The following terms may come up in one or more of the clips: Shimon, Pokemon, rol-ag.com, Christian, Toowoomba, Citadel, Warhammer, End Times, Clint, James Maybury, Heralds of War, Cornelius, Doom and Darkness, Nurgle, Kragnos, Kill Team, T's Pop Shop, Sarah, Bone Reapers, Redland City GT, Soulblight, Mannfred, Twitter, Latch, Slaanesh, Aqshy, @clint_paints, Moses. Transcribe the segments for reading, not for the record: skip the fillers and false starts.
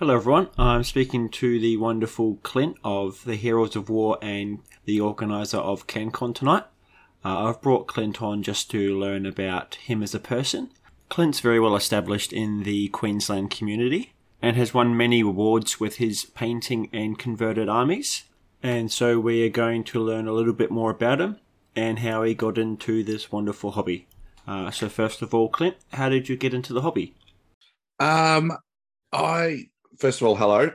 Hello everyone, I'm speaking to the wonderful Clint of the Heroes of War and the organiser of CanCon tonight. I've brought Clint on just to learn about him as a person. Clint's very well established in the Queensland community and has won many awards with his painting and converted armies. And so we are going to learn a little bit more about him and how he got into this wonderful hobby. So first of all, Clint, how did you get into the hobby? First of all, hello.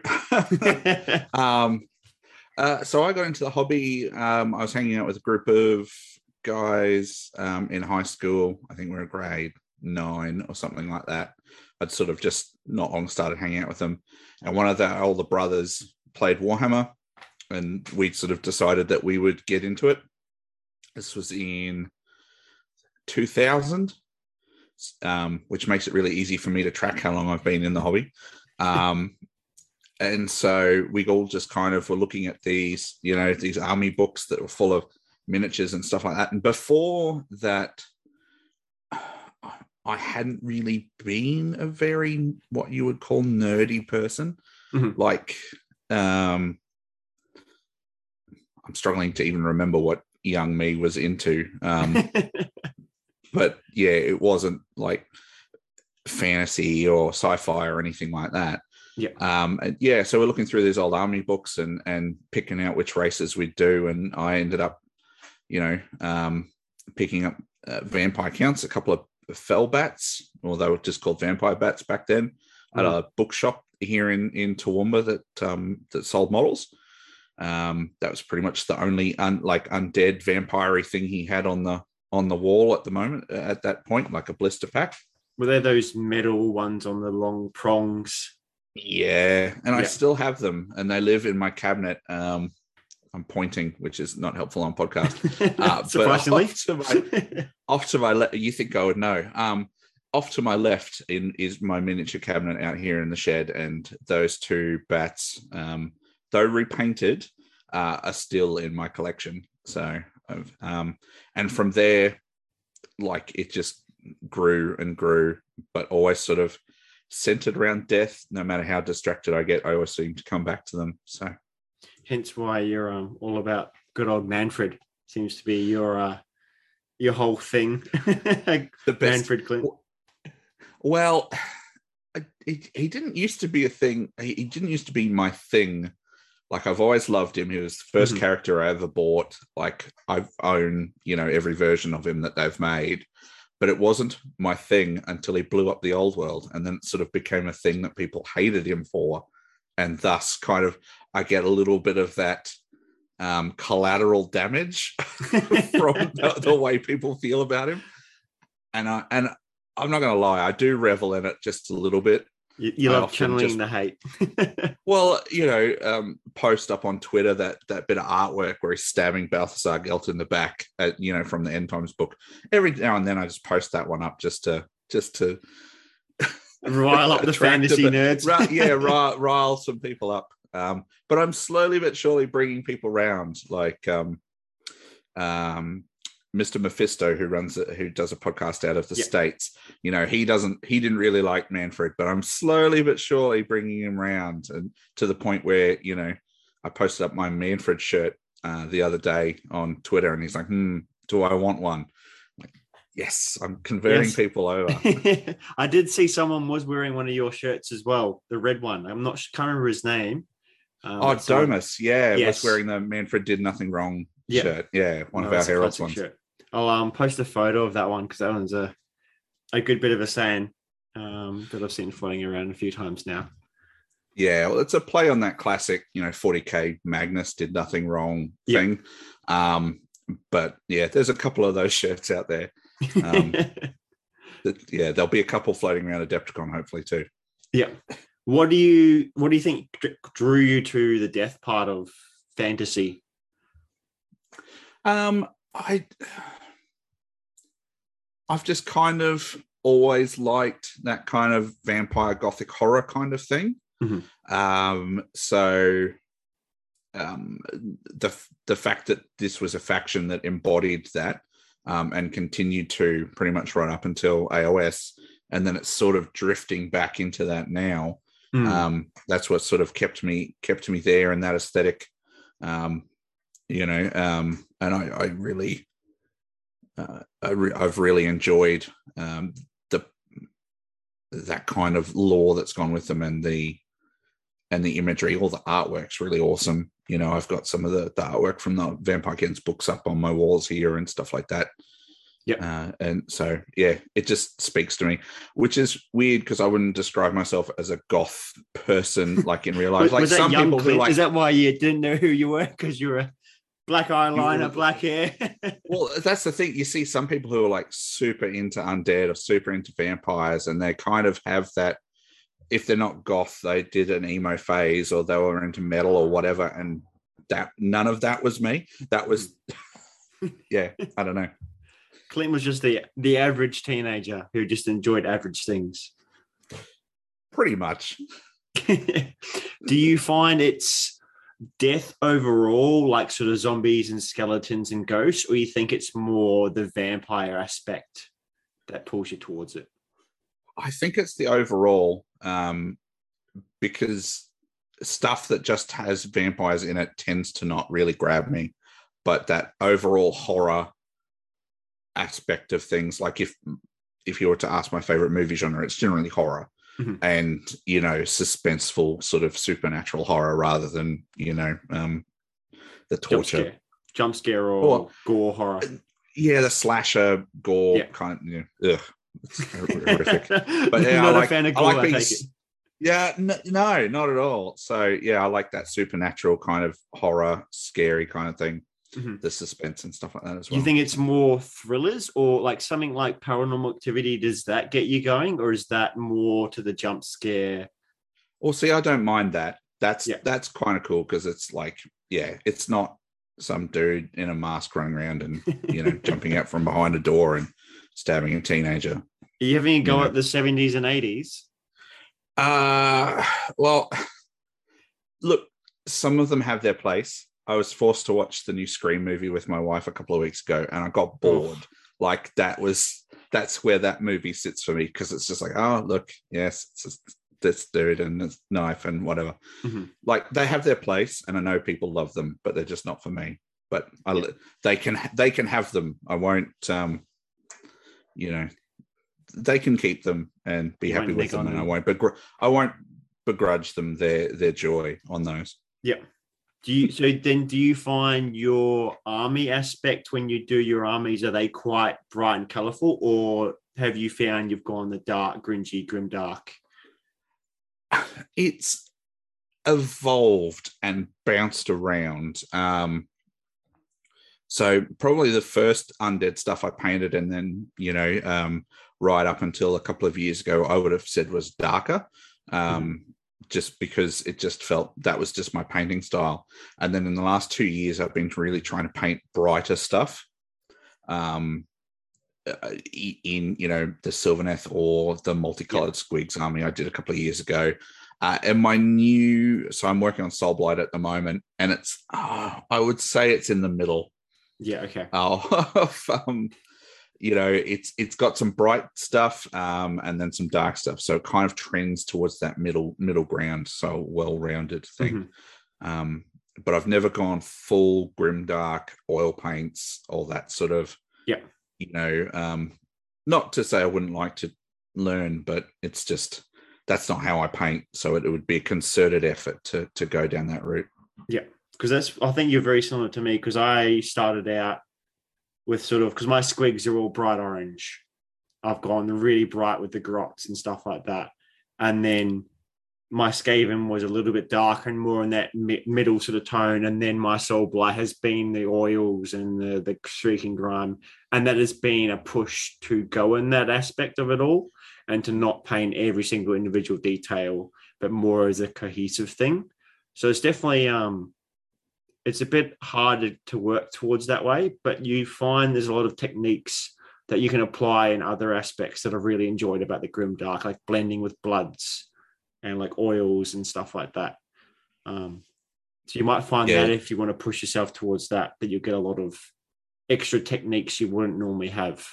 So I got into the hobby. I was hanging out with a group of guys in high school. I think we were grade 9 or something like that. I'd sort of just not long started hanging out with them. And one of our older brothers played Warhammer. And we sort of decided that we would get into it. This was in 2000, which makes it really easy for me to track how long I've been in the hobby. And so we all just kind of were looking at these, you know, these army books that were full of miniatures and stuff like that. And before that, I hadn't really been a very, what you would call nerdy person. Mm-hmm. Like, I'm struggling to even remember what young me was into. But yeah, it wasn't like fantasy or sci-fi or anything like that. Yeah. And yeah, so we're looking through these old army books and picking out which races we'd do, and I ended up, you know, picking up vampire counts, a couple of fell bats, or they were just called vampire bats back then, at a bookshop here in Toowoomba that that sold models. That was pretty much the only undead vampire-y thing he had on the wall at the moment, at that point, like a blister pack. Were they those metal ones on the long prongs? Yeah, and I still have them, and they live in my cabinet. I'm pointing, which is not helpful on podcast. Surprisingly. Off to my left, you think I would know. Off to my left is my miniature cabinet out here in the shed, and those two bats, though repainted, are still in my collection. So, and from there, like, it just grew and grew, but always sort of centered around death. No matter how distracted I get, I always seem to come back to them. So hence why you're all about good old Mannfred. Seems to be your whole thing. The best. Mannfred Clint. Well, he didn't used to be a thing. He didn't used to be my thing. Like, I've always loved him. He was the first character I ever bought. Like, I own, you know, every version of him that they've made. But it wasn't my thing until he blew up the old world. And then it sort of became a thing that people hated him for. And thus kind of, I get a little bit of that collateral damage from the way people feel about him. And I'm not going to lie, I do revel in it just a little bit. You love channeling the hate. Well, you know, post up on Twitter that bit of artwork where he's stabbing Balthasar Gelt in the back, you know, from the End Times book. Every now and then I just post that one up just to rile up the fantasy nerds. Rile some people up. But I'm slowly but surely bringing people round, like Mr. Mephisto, who does a podcast out of the States. You know, he didn't really like Mannfred, but I'm slowly but surely bringing him round, and to the point where, you know, I posted up my Mannfred shirt the other day on Twitter, and he's like, do I want one? I'm like, yes, I'm converting people over. I did see someone was wearing one of your shirts as well, the red one. Can't remember his name. Domus, was wearing the Mannfred Did Nothing Wrong shirt. Yeah, one of our Heralds ones. Shirt. I'll post a photo of that one, because that one's a good bit of a saying that I've seen floating around a few times now. Yeah, well, it's a play on that classic, you know, 40K Magnus Did Nothing Wrong thing. But yeah, there's a couple of those shirts out there. There'll be a couple floating around Adepticon hopefully too. Yeah. What do you think drew you to the death part of fantasy? I've just kind of always liked that kind of vampire gothic horror kind of thing. Mm-hmm. The fact that this was a faction that embodied that and continued to pretty much right up until AOS, and then it's sort of drifting back into that now. That's what sort of kept me there in that aesthetic, and I've really enjoyed that kind of lore that's gone with them, and the imagery. All the artwork's really awesome. You know, I've got some of the artwork from the Vampire Gens books up on my walls here and stuff like that. Yeah. And so, yeah, it just speaks to me, which is weird because I wouldn't describe myself as a goth person, like in real life. Like some people who like, is that why you didn't know who you were? Because you were a black eyeliner, black hair. Well, that's the thing. You see some people who are like super into undead or super into vampires, and they kind of have that, if they're not goth, they did an emo phase or they were into metal or whatever. And that none of that was me. That was, yeah, I don't know. Clint was just the average teenager who just enjoyed average things. Pretty much. Do you find it's death overall, like sort of zombies and skeletons and ghosts, or you think it's more the vampire aspect that pulls you towards it? I think it's the overall, because stuff that just has vampires in it tends to not really grab me, but that overall horror aspect of things, like if you were to ask my favorite movie genre, it's generally horror, and suspenseful sort of supernatural horror rather than the torture jump scare or gore horror, the slasher gore kind of, it's horrific. But yeah, no, not at all. So yeah, I like that supernatural kind of horror, scary kind of thing. The suspense and stuff like that as well. You think it's more thrillers or like something like Paranormal Activity? Does that get you going, or is that more to the jump scare? Well, see, I don't mind that. That's kind of cool because it's like, it's not some dude in a mask running around and jumping out from behind a door and stabbing a teenager. Are you having a go at the 70s and 80s? Well, look, some of them have their place. I was forced to watch the new Scream movie with my wife a couple of weeks ago, and I got bored. Like that's where that movie sits for me, because it's just like, oh look, yes, it's just this dude and this knife and whatever. Like they have their place, and I know people love them, but they're just not for me. But they can have them. I won't, they can keep them and be happy with them, and I won't begrudge them their joy on those. Yeah. Do you find your army aspect when you do your armies, are they quite bright and colourful, or have you found you've gone the dark, gringy, grimdark? It's evolved and bounced around. So probably the first undead stuff I painted, and then right up until a couple of years ago, I would have said was darker. Just because it just felt that was just my painting style. And then in the last 2 years, I've been really trying to paint brighter stuff in, the Sylvaneth or the multicolored Squigs army I did a couple of years ago. And my new, so I'm working on Soulblight at the moment, and it's, I would say it's in the middle. Yeah. Okay. It's got some bright stuff and then some dark stuff. So it kind of trends towards that middle ground. So well-rounded thing. But I've never gone full grimdark, oil paints, all that sort of, not to say I wouldn't like to learn, but it's just, that's not how I paint. So it would be a concerted effort to go down that route. Yeah. Because I think you're very similar to me, because I started out with sort of, because my squigs are all bright orange. I've gone really bright with the grots and stuff like that. And then my Skaven was a little bit darker and more in that middle sort of tone. And then my Soulblight has been the oils and the streaking grime. And that has been a push to go in that aspect of it all and to not paint every single individual detail, but more as a cohesive thing. So it's definitely... it's a bit harder to work towards that way, but you find there's a lot of techniques that you can apply in other aspects that I've really enjoyed about the grimdark, like blending with bloods and like oils and stuff like that. So you might find that if you want to push yourself towards that you'll get a lot of extra techniques you wouldn't normally have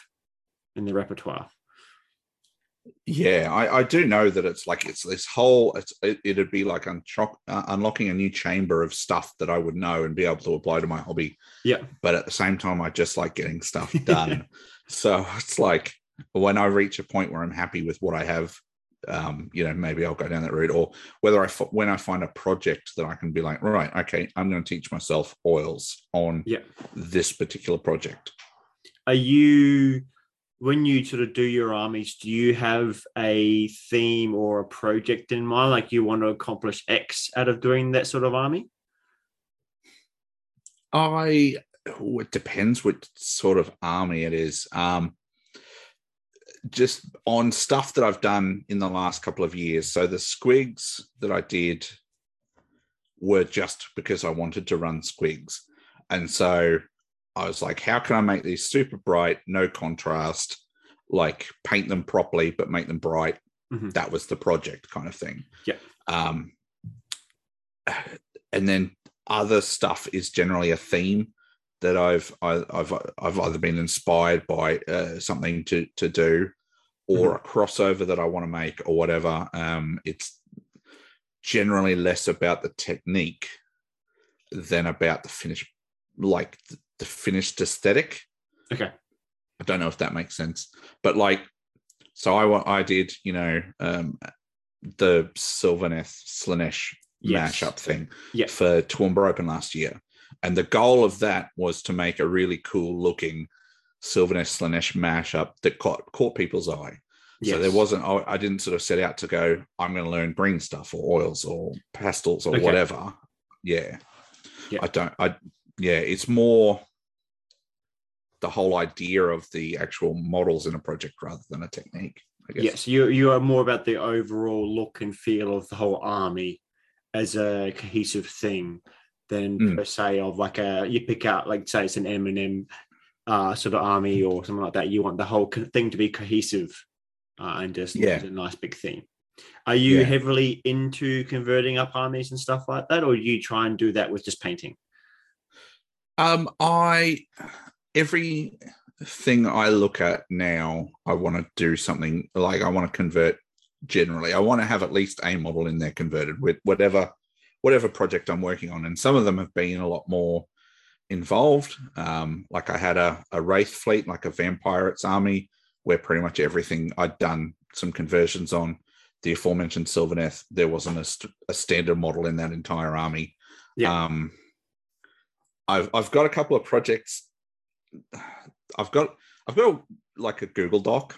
in the repertoire. Yeah, I do know that it's like it's this whole. It'd be like unlocking a new chamber of stuff that I would know and be able to apply to my hobby. Yeah, but at the same time, I just like getting stuff done. So it's like when I reach a point where I'm happy with what I have, maybe I'll go down that route, or whether when I find a project that I can be like, right, okay, I'm going to teach myself oils on this particular project. Are you? When you sort of do your armies, do you have a theme or a project in mind? Like you want to accomplish X out of doing that sort of army? It depends what sort of army it is. Just on stuff that I've done in the last couple of years. So the squigs that I did were just because I wanted to run squigs. And so I was like, how can I make these super bright, no contrast, like paint them properly, but make them bright? Mm-hmm. That was the project kind of thing. Yeah. And then other stuff is generally a theme that I've either been inspired by something to do or a crossover that I want to make or whatever. It's generally less about the technique than about the finish, like the finished aesthetic. Okay. I don't know if that makes sense, but like, so I did, the Sylvaneth Slaanesh mashup thing for Toowoomba Open last year. And the goal of that was to make a really cool looking Sylvaneth Slaanesh mashup that caught people's eye. Yes. So there wasn't, I didn't sort of set out to go, I'm going to learn green stuff or oils or pastels or whatever. Yeah. It's more the whole idea of the actual models in a project rather than a technique, I guess. Yes, so you are more about the overall look and feel of the whole army as a cohesive thing than per se of like you pick out, like say it's an M&M sort of army or something like that. You want the whole thing to be cohesive and just a nice big theme. Are you heavily into converting up armies and stuff like that, or do you try and do that with just painting? Everything I look at now, I want to do something like I want to convert generally. I want to have at least a model in there converted with whatever project I'm working on. And some of them have been a lot more involved. Like I had a Wraith fleet, like a Vampirates army, where pretty much everything I'd done some conversions on. The aforementioned Sylvaneth, there wasn't a standard model in that entire army. Yeah. I've got a couple of projects. I've got like a Google Doc,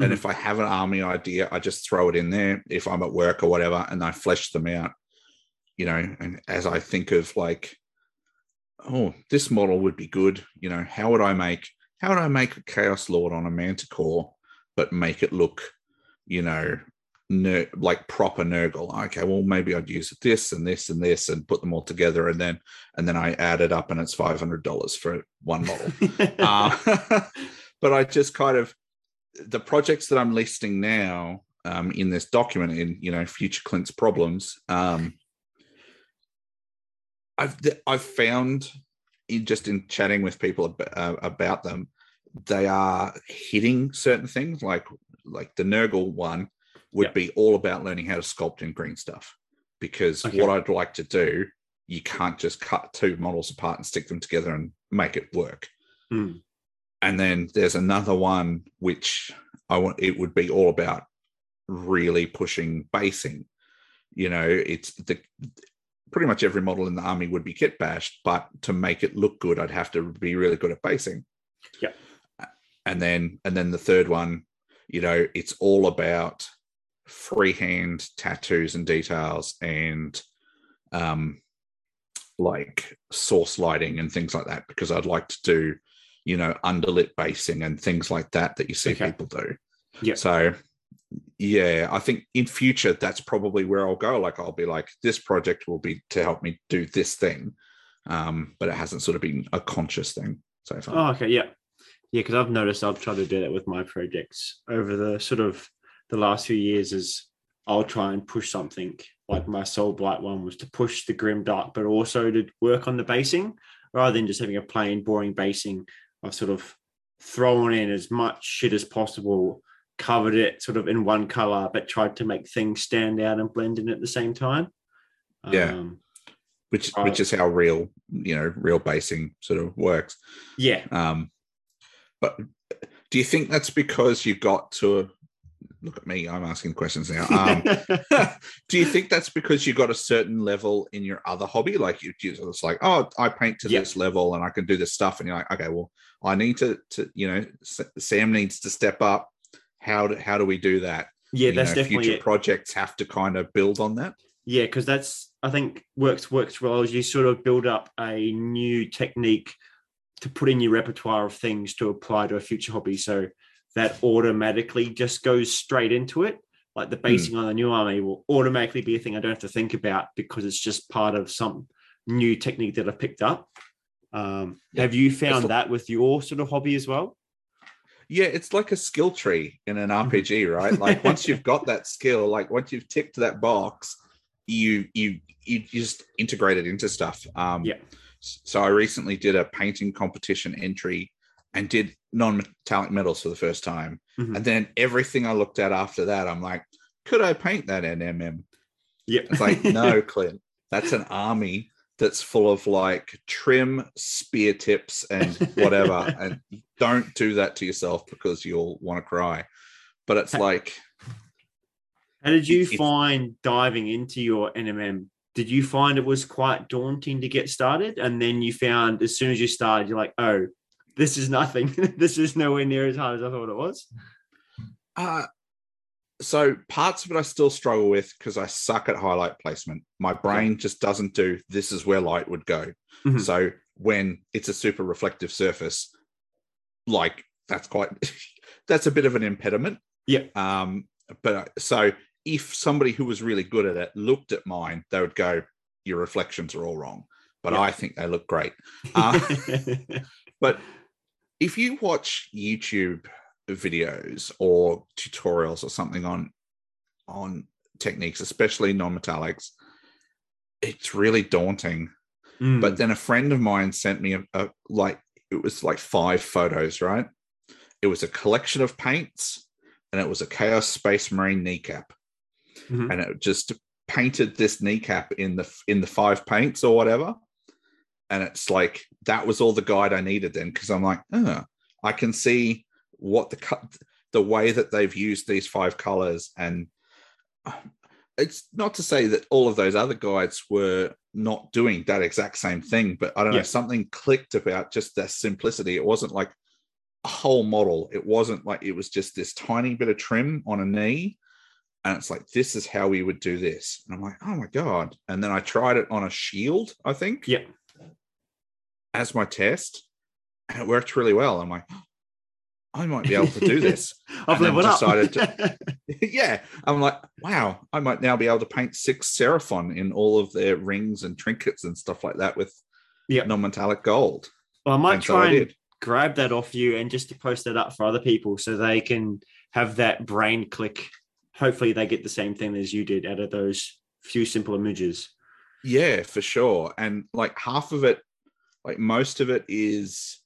and if I have an army idea, I just throw it in there if I'm at work or whatever, and I flesh them out, and as I think of like, oh, this model would be good, how would I make a Chaos Lord on a Manticore, but make it look, like proper Nurgle. Okay, well, maybe I'd use this and this and this and put them all together, and then I add it up and it's $500 for one model. But I just kind of, the projects that I'm listing now in this document in, future Clint's problems, I've found in chatting with people about them, they are hitting certain things like the Nurgle one would be all about learning how to sculpt in green stuff, because what I'd like to do, you can't just cut two models apart and stick them together and make it work. Mm. And then there's another one which it would be all about really pushing basing. It's pretty much every model in the army would be kit bashed, but to make it look good, I'd have to be really good at basing. Yeah. And then the third one, it's all about freehand tattoos and details and like source lighting and things like that, because I'd like to do underlit basing and things like that you see people do. I think in future that's probably where I'll go. Like I'll be like, this project will be to help me do this thing, but it hasn't sort of been a conscious thing so far. Because I've noticed I've tried to do that with my projects over the sort of the last few years. Is I'll try and push something, like my Soulblight one was to push the grim dark, but also to work on the basing rather than just having a plain boring basing. I've sort of thrown in as much shit as possible covered it sort of in one color, but tried to make things stand out and blend in at the same time. Yeah. Which is how real basing sort of works. Yeah. But do you think that's because you got to look at me, I'm asking questions now. Do you think that's because you got a certain level in your other hobby? Like it's like, oh, I paint to this level and I can do this stuff. And you're like, okay, well, I need to Sam needs to step up. How do we do that? Yeah, that's definitely future projects have to kind of build on that. Yeah, because that's, I think, works well as you sort of build up a new technique to put in your repertoire of things to apply to a future hobby. So that automatically just goes straight into it. Like the basing on the new army will automatically be a thing I don't have to think about because it's just part of some new technique that I've picked up. Have you found that with your sort of hobby as well? Yeah, it's like a skill tree in an RPG, right? Like once you've got that skill, like once you've ticked that box, you just integrate it into stuff. So I recently did a painting competition entry and did non-metallic metals for the first time. Mm-hmm. And then everything I looked at after that, I'm like, could I paint that in MM? Yeah. It's like, no, Clint, that's an army that's full of like trim, spear tips and whatever. And don't do that to yourself because you'll want to cry. But it's like... How did you find diving into your NMM? Did you find it was quite daunting to get started? And then you found as soon as you started, you're like, oh, this is nothing. This is nowhere near as hard as I thought it was. So parts of it I still struggle with because I suck at highlight placement. My brain just doesn't do, this is where light would go. Mm-hmm. So when it's a super reflective surface, like that's a bit of an impediment. Yeah. But so if somebody who was really good at it looked at mine, they would go, your reflections are all wrong. But I think they look great. But if you watch YouTube videos or tutorials or something on techniques, especially non-metallics, it's really daunting. Mm. But then a friend of mine sent me it was 5 photos, right? It was a collection of paints and it was a Chaos Space Marine kneecap. Mm-hmm. And it just painted this kneecap in the 5 paints or whatever. And it's like, that was all the guide I needed then. Cause I'm like, I can see what the way that they've used these 5 colors. And it's not to say that all of those other guides were not doing that exact same thing, but I don't know, something clicked about just their simplicity. It wasn't like a whole model. It wasn't like, it was just this tiny bit of trim on a knee. And it's like, this is how we would do this. And I'm like, oh my God. And then I tried it on a shield, I think. Yeah. As my test, and it worked really well. I'm like, I might be able to do this. I've leveled up. I'm like, wow, I might now be able to paint 6 Seraphon in all of their rings and trinkets and stuff like that with non-metallic gold. Well, I might grab that off you and just to post that up for other people so they can have that brain click. Hopefully they get the same thing as you did out of those few simple images. Yeah, for sure. And like half of it, like most of it is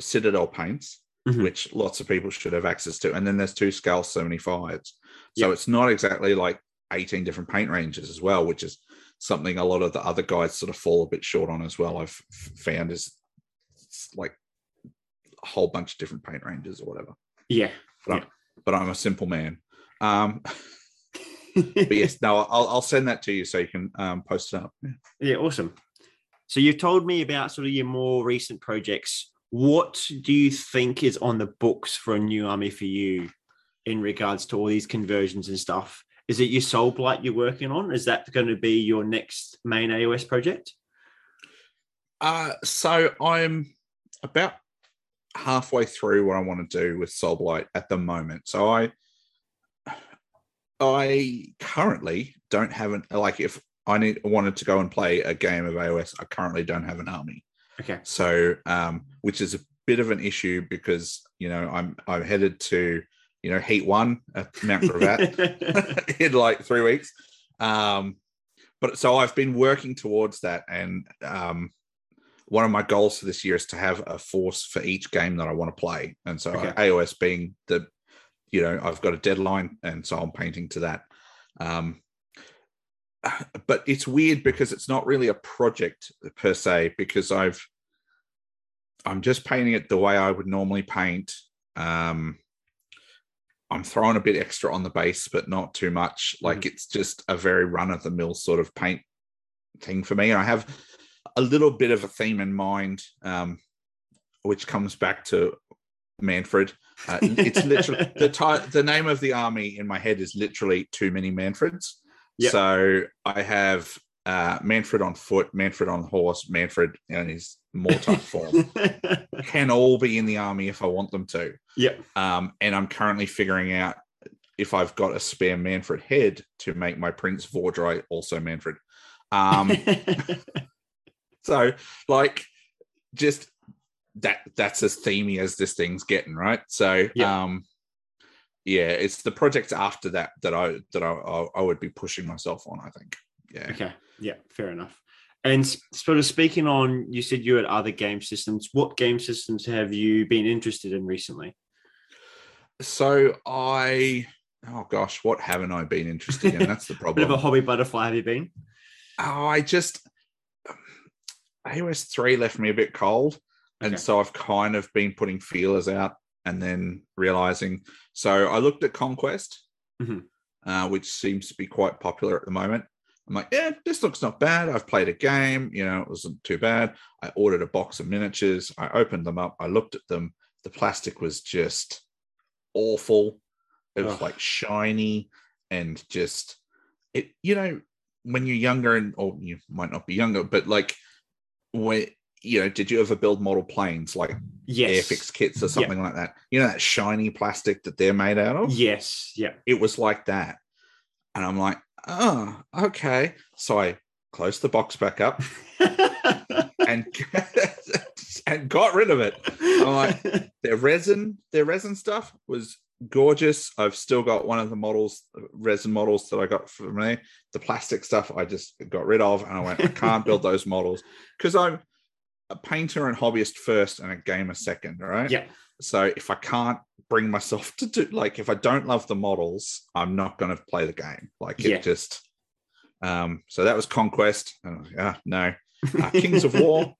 Citadel paints, mm-hmm. which lots of people should have access to. And then there's 2 scale 75s. So it's not exactly like 18 different paint ranges as well, which is something a lot of the other guys sort of fall a bit short on as well. I've found is like a whole bunch of different paint ranges or whatever. Yeah. But I'm a simple man. But yes, no, I'll send that to you so you can post it up. Yeah, awesome. So you've told me about sort of your more recent projects. What do you think is on the books for a new army for you in regards to all these conversions and stuff? Is it your Soulblight you're working on? Is that going to be your next main AOS project? So I'm about halfway through what I want to do with Soulblight at the moment. So I currently don't have wanted to go and play a game of AOS. I currently don't have an army. Okay. So, which is a bit of an issue because, I'm headed to, Heat 1 at Mount Gravatt in like 3 weeks. But so I've been working towards that. And one of my goals for this year is to have a force for each game that I want to play. And so AOS being the you know, I've got a deadline, and so I'm painting to that. But it's weird because it's not really a project per se, because I'm just painting it the way I would normally paint. I'm throwing a bit extra on the base, but not too much. Like, it's just a very run-of-the-mill sort of paint thing for me. I have a little bit of a theme in mind, which comes back to Mannfred. It's literally the name of the army in my head is literally Too Many Mannfreds. Yep. So I have Mannfred on foot, Mannfred on horse, Mannfred in his mortar form. Can all be in the army if I want them to. Yep. And I'm currently figuring out if I've got a spare Mannfred head to make my Prince Vordry also Mannfred. So, like, just that's as themey as this thing's getting, right? So, yep. Yeah, it's the projects after that that I would be pushing myself on, I think. Yeah. Okay. Yeah. Fair enough. And sort of speaking on, you said you had other game systems. What game systems have you been interested in recently? So what haven't I been interested in? That's the problem. Bit of a hobby butterfly, have you been? Oh, AOS 3 left me a bit cold, and so I've kind of been putting feelers out. And then realizing, so I looked at Conquest, which seems to be quite popular at the moment. I'm like, yeah, this looks not bad. I've played a game, you know, it wasn't too bad. I ordered a box of miniatures. I opened them up. I looked at them. The plastic was just awful. It was like shiny and just it. You know, when you're younger, or you might not be younger, but like when. You know, did you ever build model planes like Airfix kits or something like that? You know, that shiny plastic that they're made out of? Yes. Yeah. It was like that. And I'm like, oh, okay. So I closed the box back up and got rid of it. I'm like, their resin stuff was gorgeous. I've still got one of the models, resin models that I got from there. The plastic stuff I just got rid of. And I went, I can't build those models because I'm a painter and hobbyist first and a gamer second, right? Yeah. So if I can't bring myself to do, like, if I don't love the models, I'm not going to play the game. Like, it just, so that was Conquest. And no. Kings of War.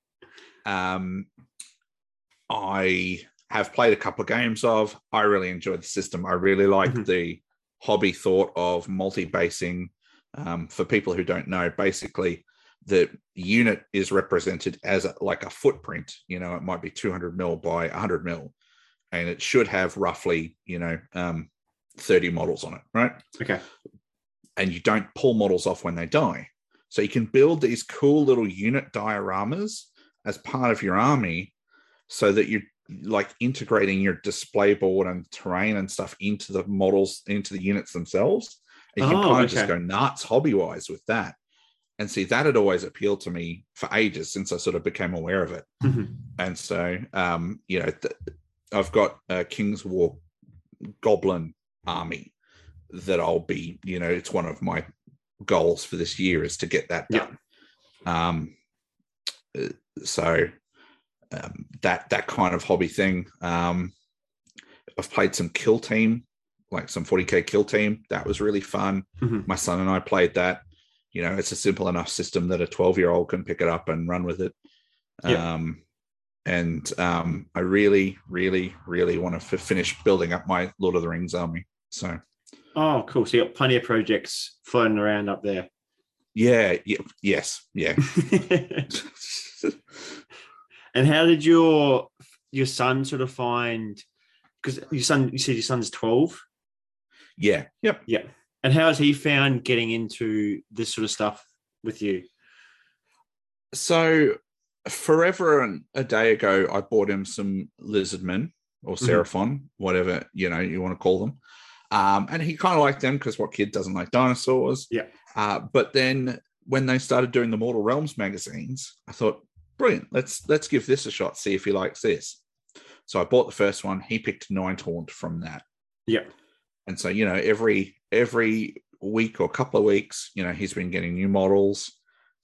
I have played a couple of games of. I really enjoyed the system. I really like the hobby thought of multi-basing. For people who don't know, basically, the unit is represented as a footprint. You know, it might be 200 mil by 100 mil, and it should have roughly, 30 models on it, right? Okay. And you don't pull models off when they die. So you can build these cool little unit dioramas as part of your army so that you're like integrating your display board and terrain and stuff into the models, into the units themselves. And you can kind of just go nuts hobby-wise with that. And see, that had always appealed to me for ages since I sort of became aware of it. Mm-hmm. And so, I've got a King's War Goblin army that I'll be, it's one of my goals for this year is to get that done. Yeah. That kind of hobby thing. I've played some Kill Team, like some 40K Kill Team. That was really fun. Mm-hmm. My son and I played that. You know, it's a simple enough system that a 12-year-old can pick it up and run with it. Yeah. I really, really, really want to finish building up my Lord of the Rings army. So, oh, cool. So you got plenty of projects floating around up there. Yeah. Yes. Yeah. And how did your son sort of find? Because you said your son's 12. Yeah. Yep. Yeah. And how has he found getting into this sort of stuff with you? So forever and a day ago, I bought him some Lizardmen or Seraphon, whatever, you want to call them. And he kind of liked them because what kid doesn't like dinosaurs? Yeah. But then when they started doing the Mortal Realms magazines, I thought, brilliant, let's give this a shot, see if he likes this. So I bought the first one. He picked Nighthaunt from that. Yeah. And so, every week or couple of weeks, he's been getting new models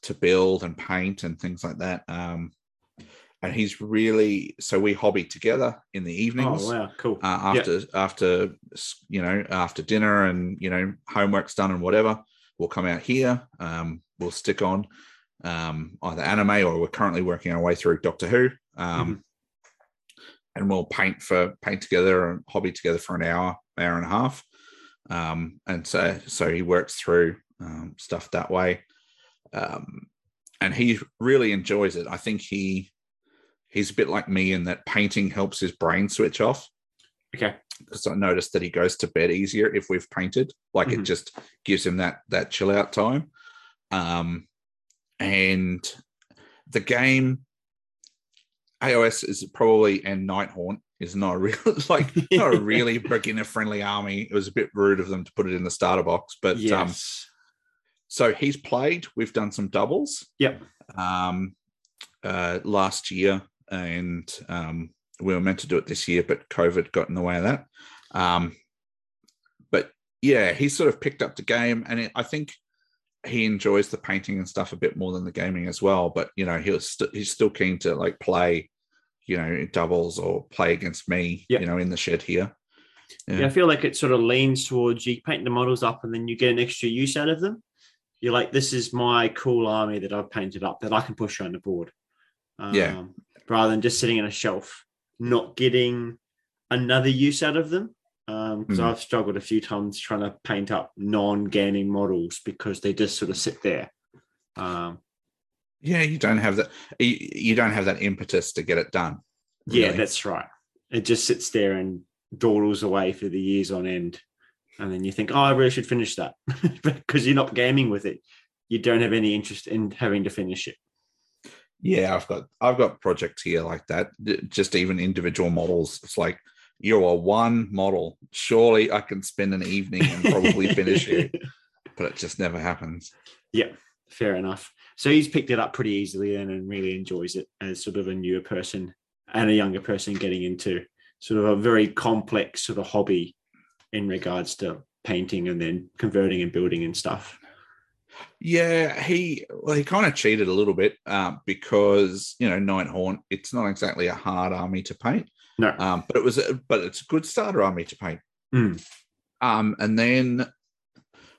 to build and paint and things like that. and he's really, so we hobby together in the evenings. Oh wow, cool. After dinner and, you know, homework's done and whatever, we'll come out here. We'll stick on either anime, or we're currently working our way through Doctor Who. And we'll paint together and hobby together for an hour and a half. And so he works through stuff that way. And he really enjoys it. I think he's a bit like me in that painting helps his brain switch off. Okay. Because I noticed that he goes to bed easier if we've painted. Like it just gives him that chill out time. And the game, AOS is probably, and Nighthaunt is not a really beginner friendly army. It was a bit rude of them to put it in the starter box, but yes. So he's played. We've done some doubles. Yep. Last year, and we were meant to do it this year, but COVID got in the way of that. But yeah, he's sort of picked up the game, and I think he enjoys the painting and stuff a bit more than the gaming as well. But you know, he's still keen to like play, you know, doubles or play against me. Yep. You know, in the shed here. Yeah, I feel like it sort of leans towards you paint the models up, and then you get an extra use out of them. You're like, this is my cool army that I've painted up that I can push on the board. Rather than just sitting on a shelf, not getting another use out of them. Because I've struggled a few times trying to paint up non-gaming models because they just sort of sit there. You don't have that. You don't have that impetus to get it done. Really. Yeah, that's right. It just sits there and dawdles away for the years on end, and then you think, "Oh, I really should finish that," because you're not gaming with it. You don't have any interest in having to finish it. Yeah, I've got projects here like that. Just even individual models. It's like, you are one model. Surely I can spend an evening and probably finish it, but it just never happens. Yeah, fair enough. So he's picked it up pretty easily then, and really enjoys it as sort of a newer person and a younger person getting into sort of a very complex sort of hobby in regards to painting and then converting and building and stuff. Yeah, he kind of cheated a little bit because, you know, Nighthaunt, it's not exactly a hard army to paint. No, but it's a good starter army to paint. And then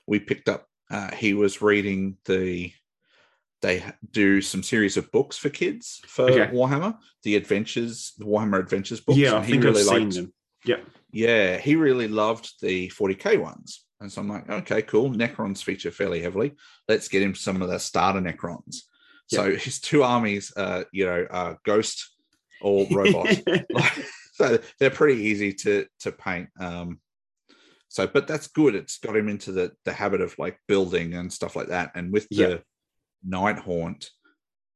we picked up. He was reading They do some series of books for kids for Warhammer, the Warhammer Adventures books. Yeah, and I think I've seen them. Yeah, yeah, he really loved the 40k ones, and so I'm like, okay, cool. Necrons feature fairly heavily. Let's get him some of the starter Necrons. Yep. So his two armies, Ghost. Or robot. So they're pretty easy to paint. But that's good. It's got him into the habit of like building and stuff like that. And with the Nighthaunt,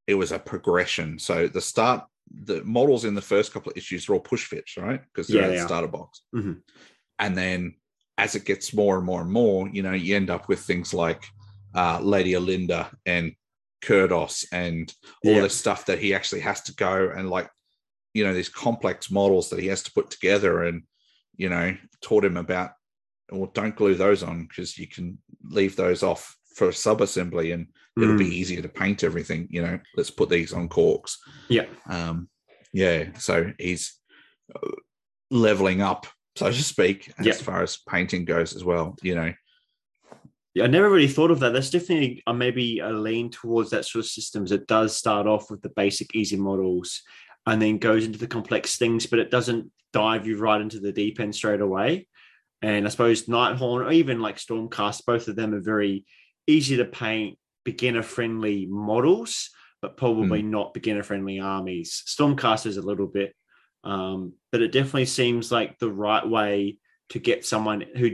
it was a progression. So the models in the first couple of issues are all push fits, right? Because they're in the starter box. Mm-hmm. And then as it gets more and more and more, you know, you end up with things like Lady Alinda and Kurdos and all this stuff that he actually has to go and like, you know, these complex models that he has to put together. And, you know, taught him about, well, don't glue those on because you can leave those off for sub-assembly and it'll be easier to paint everything, you know, let's put these on corks. Yeah. So he's leveling up, so to speak, as far as painting goes as well, you know. Yeah, I never really thought of that. That's definitely maybe a lean towards that sort of systems. It does start off with the basic easy models and then goes into the complex things, but it doesn't dive you right into the deep end straight away. And I suppose Nighthaunt or even like Stormcast, both of them are very easy to paint, beginner-friendly models, but probably not beginner-friendly armies. Stormcast is a little bit, but it definitely seems like the right way to get someone who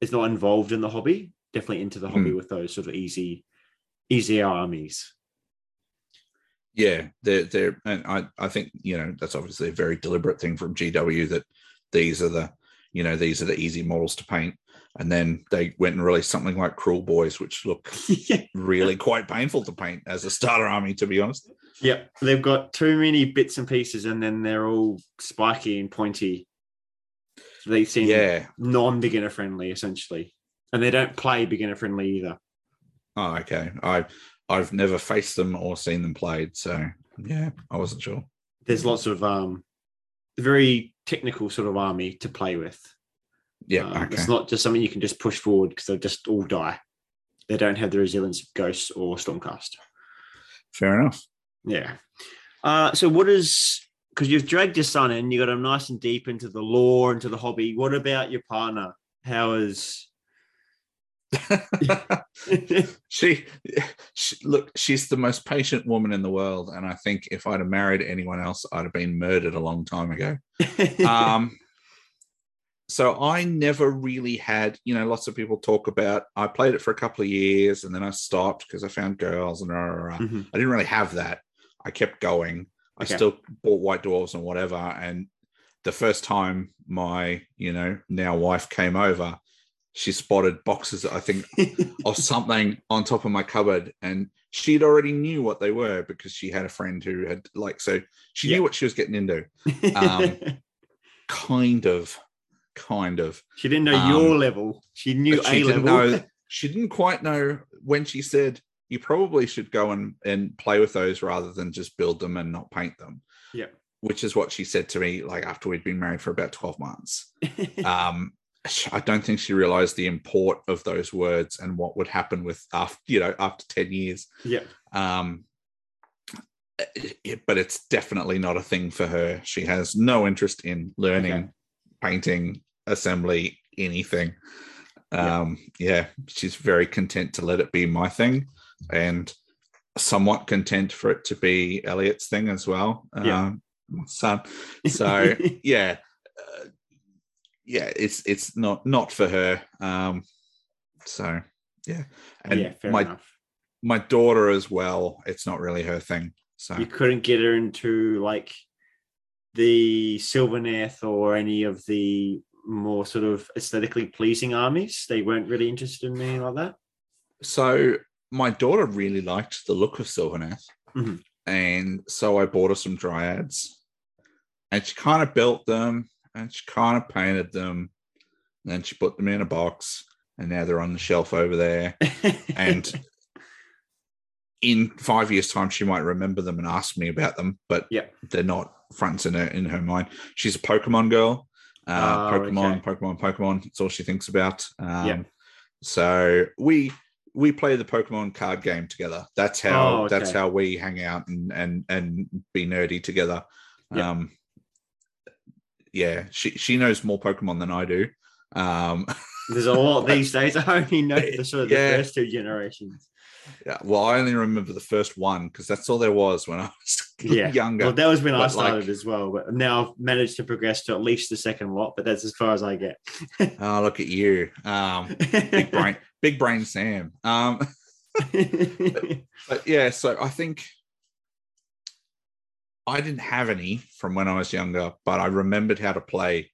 is not involved in the hobby, definitely into the hobby with those sort of easy armies. Yeah, they're and I think, you know, that's obviously a very deliberate thing from GW that these are the easy models to paint. And then they went and released something like Cruel Boys, which look really quite painful to paint as a starter army, to be honest. Yeah, they've got too many bits and pieces and then they're all spiky and pointy. They seem non-beginner friendly essentially, and they don't play beginner friendly either. Oh, okay. I've never faced them or seen them played, so Yeah, I wasn't sure. There's lots of very technical sort of army to play with. Yeah, okay. It's not just something you can just push forward because they'll just all die. They don't have the resilience of Ghosts or Stormcast. Fair enough. Yeah. So what is, because you've dragged your son in, you got him nice and deep into the lore, into the hobby. What about your partner? How is... she look, she's the most patient woman in the world, and I think if I'd have married anyone else, I'd have been murdered a long time ago. So I never really had, you know, lots of people talk about, I played it for a couple of years and then I stopped because I found girls and mm-hmm. I didn't really have that. I kept going. Okay. I still bought White Dwarves and whatever, and the first time my, you know, now wife came over, she spotted boxes, I think, of something on top of my cupboard, and she'd already knew what they were because she had a friend who had, like, so she knew what she was getting into. Kind of. She didn't know your level. She knew A level. She didn't quite know when she said, you probably should go and play with those rather than just build them and not paint them. Yeah. Which is what she said to me, like, after we'd been married for about 12 months. I don't think she realized the import of those words and what would happen with after 10 years. Yeah. But it's definitely not a thing for her. She has no interest in learning, painting, assembly, anything. She's very content to let it be my thing, and somewhat content for it to be Elliot's thing as well. My son. So it's not for her. Fair enough. My daughter as well, it's not really her thing. So you couldn't get her into like the Sylvaneth or any of the more sort of aesthetically pleasing armies? They weren't really interested in anything like that? So my daughter really liked the look of Sylvaneth, mm-hmm. and so I bought her some dryads, and she kind of built them, and she kind of painted them, and then she put them in a box, and now they're on the shelf over there. And in 5 years' time, she might remember them and ask me about them, but they're not front and center in her mind. She's a Pokemon girl. Pokemon. It's all she thinks about. So we play the Pokemon card game together. That's how that's how we hang out and be nerdy together. Yeah. She knows more Pokemon than I do. There's a lot these days. I only know the first two generations. Yeah, well, I only remember the first one because that's all there was when I was younger. Well, that was when I started as well. But now I've managed to progress to at least the second lot, but that's as far as I get. Oh, look at you. Big brain Sam. So I think I didn't have any from when I was younger, but I remembered how to play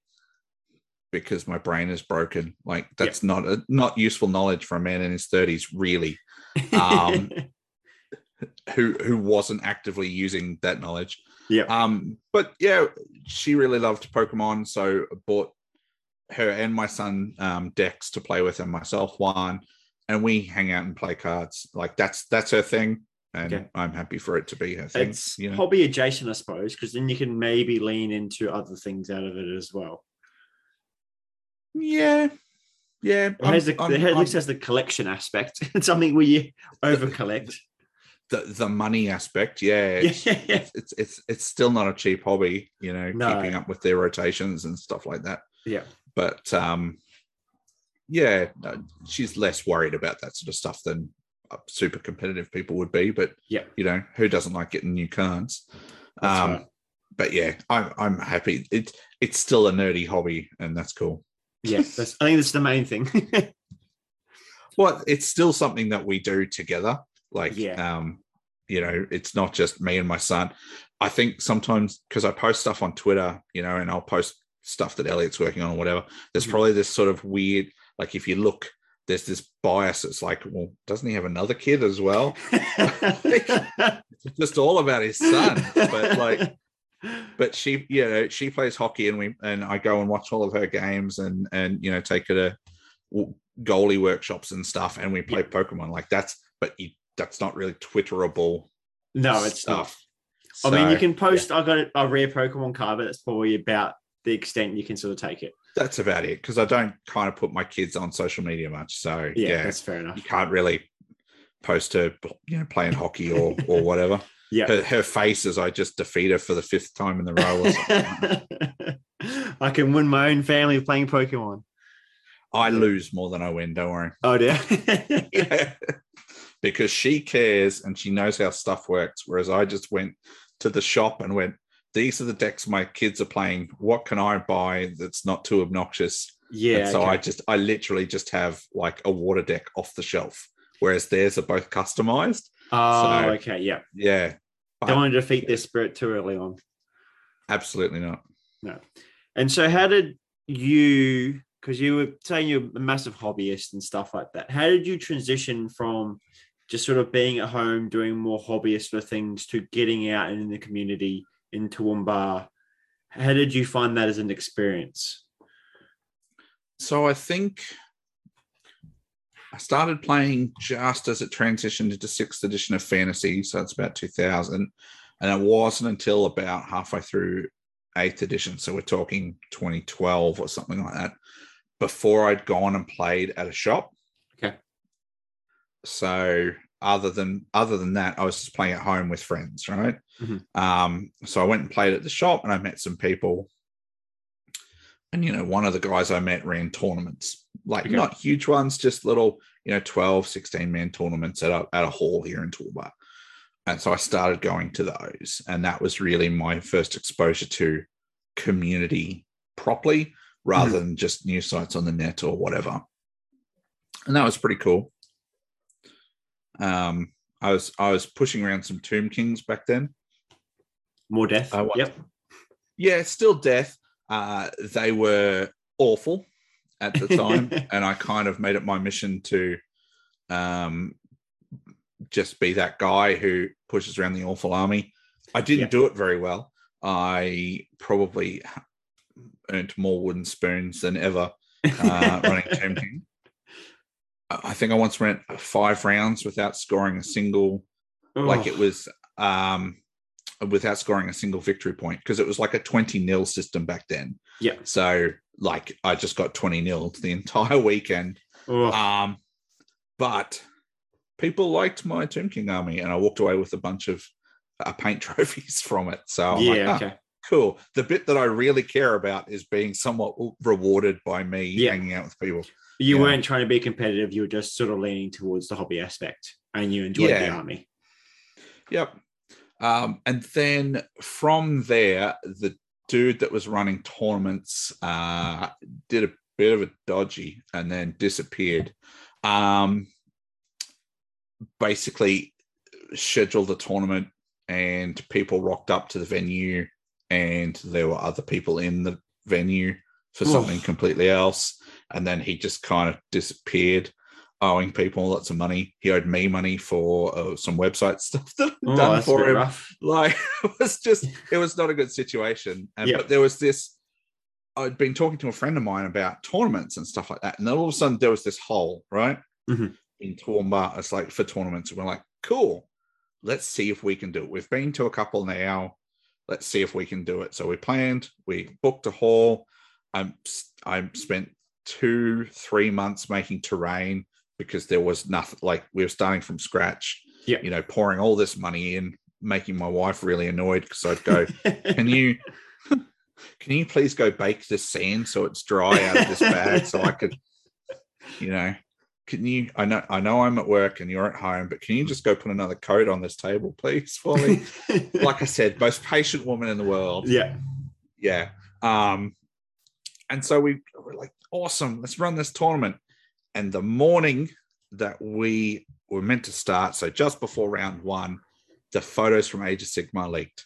because my brain is broken. Like, that's not useful knowledge for a man in his 30s, really. Who wasn't actively using that knowledge. She really loved Pokemon, so I bought her and my son decks to play with, and myself one, and we hang out and play cards. Like, that's her thing, and I'm happy for it to be her thing. It's hobby adjacent, I suppose, because then you can maybe lean into other things out of it as well. It has the collection aspect. It's something where you overcollect. The money aspect, It's still not a cheap hobby, keeping up with their rotations and stuff like that. Yeah. But she's less worried about that sort of stuff than super competitive people would be. But who doesn't like getting new cards? That's right. But I'm happy. It's still a nerdy hobby, and that's cool. I think that's the main thing. Well, it's still something that we do together. Like, it's not just me and my son. I think sometimes because I post stuff on Twitter, and I'll post stuff that Elliot's working on or whatever, there's probably this sort of weird, like, if you look, there's this bias. It's like, well, doesn't he have another kid as well? It's just all about his son. But like, but she, she plays hockey, and I go and watch all of her games, and take her to goalie workshops and stuff, and we play Pokemon. Like, that's not really Twitterable. No, it's stuff. Not. So, I mean, you can post, yeah. I got a rare Pokemon card, but that's probably about the extent you can sort of take it. That's about it, because I don't kind of put my kids on social media much. So, yeah, that's fair enough. You can't really post her, you know, playing hockey or whatever. Yeah, her face as I just defeat her for the 5th time in the row. Or something. I can win my own family playing Pokemon. I lose more than I win. Don't worry. Oh dear. Yeah. Because she cares and she knows how stuff works, whereas I just went to the shop and went, "These are the decks my kids are playing. What can I buy that's not too obnoxious?" Yeah. And so okay. I literally just have like a water deck off the shelf, whereas theirs are both customized. Oh, so, okay, yeah. Yeah. Don't want to defeat their spirit too early on. Absolutely not. No. And so how did you, because you were saying you're a massive hobbyist and stuff like that, how did you transition from just sort of being at home, doing more hobbyist for things to getting out and in the community in Toowoomba? How did you find that as an experience? So I think I started playing just as it transitioned into 6th edition of Fantasy, so it's about 2000, and it wasn't until about halfway through 8th edition, so we're talking 2012 or something like that, before I'd gone and played at a shop. Okay. So other than that, I was just playing at home with friends, right? Mm-hmm. So I went and played at the shop, and I met some people. And, you know, one of the guys I met ran tournaments, like okay. not huge ones, just little, you know, 12, 16-man tournaments at a hall here in Toowoomba. And so I started going to those. And that was really my first exposure to community properly, rather mm-hmm. than just news sites on the net or whatever. And that was pretty cool. I was pushing around some Tomb Kings back then. More death. Yep. Yeah, still death. They were awful at the time, and I kind of made it my mission to just be that guy who pushes around the awful army. I didn't do it very well. I probably earned more wooden spoons than ever running Tomb King. I think I once ran 5 rounds without scoring a single, like it was... without scoring a single victory point, because it was like a 20-0 system back then. Yeah. So, like, I just got 20-0 the entire weekend. Oh. But people liked my Tomb King army, and I walked away with a bunch of paint trophies from it. So, I'm okay. Cool. The bit that I really care about is being somewhat rewarded by me hanging out with people. You weren't trying to be competitive. You were just sort of leaning towards the hobby aspect, and you enjoyed the army. Yep. And then from there, the dude that was running tournaments did a bit of a dodgy and then disappeared. Basically scheduled a tournament, and people rocked up to the venue, and there were other people in the venue for something completely else. And then he just kind of disappeared, owing people lots of money. He owed me money for some website stuff that I'd done for him. Rough. Like, it was not a good situation. And but there was this, I'd been talking to a friend of mine about tournaments and stuff like that, and then all of a sudden there was this hole, right? Mm-hmm. In Toowoomba, it's like for tournaments. We're like, cool, let's see if we can do it. We've been to a couple now. Let's see if we can do it. So we planned, we booked a hall. I spent 2-3 months making terrain, because there was nothing, like we were starting from scratch, you know, pouring all this money in, making my wife really annoyed, because I'd go, can you please go bake this sand so it's dry out of this bag so I could, you know, can you, I know I'm at work and you're at home, but can you just go put another coat on this table, please, for me? Like I said, most patient woman in the world. Yeah. Yeah. And so we were like, awesome, let's run this tournament. And the morning that we were meant to start, so just before round one, the photos from Age of Sigmar leaked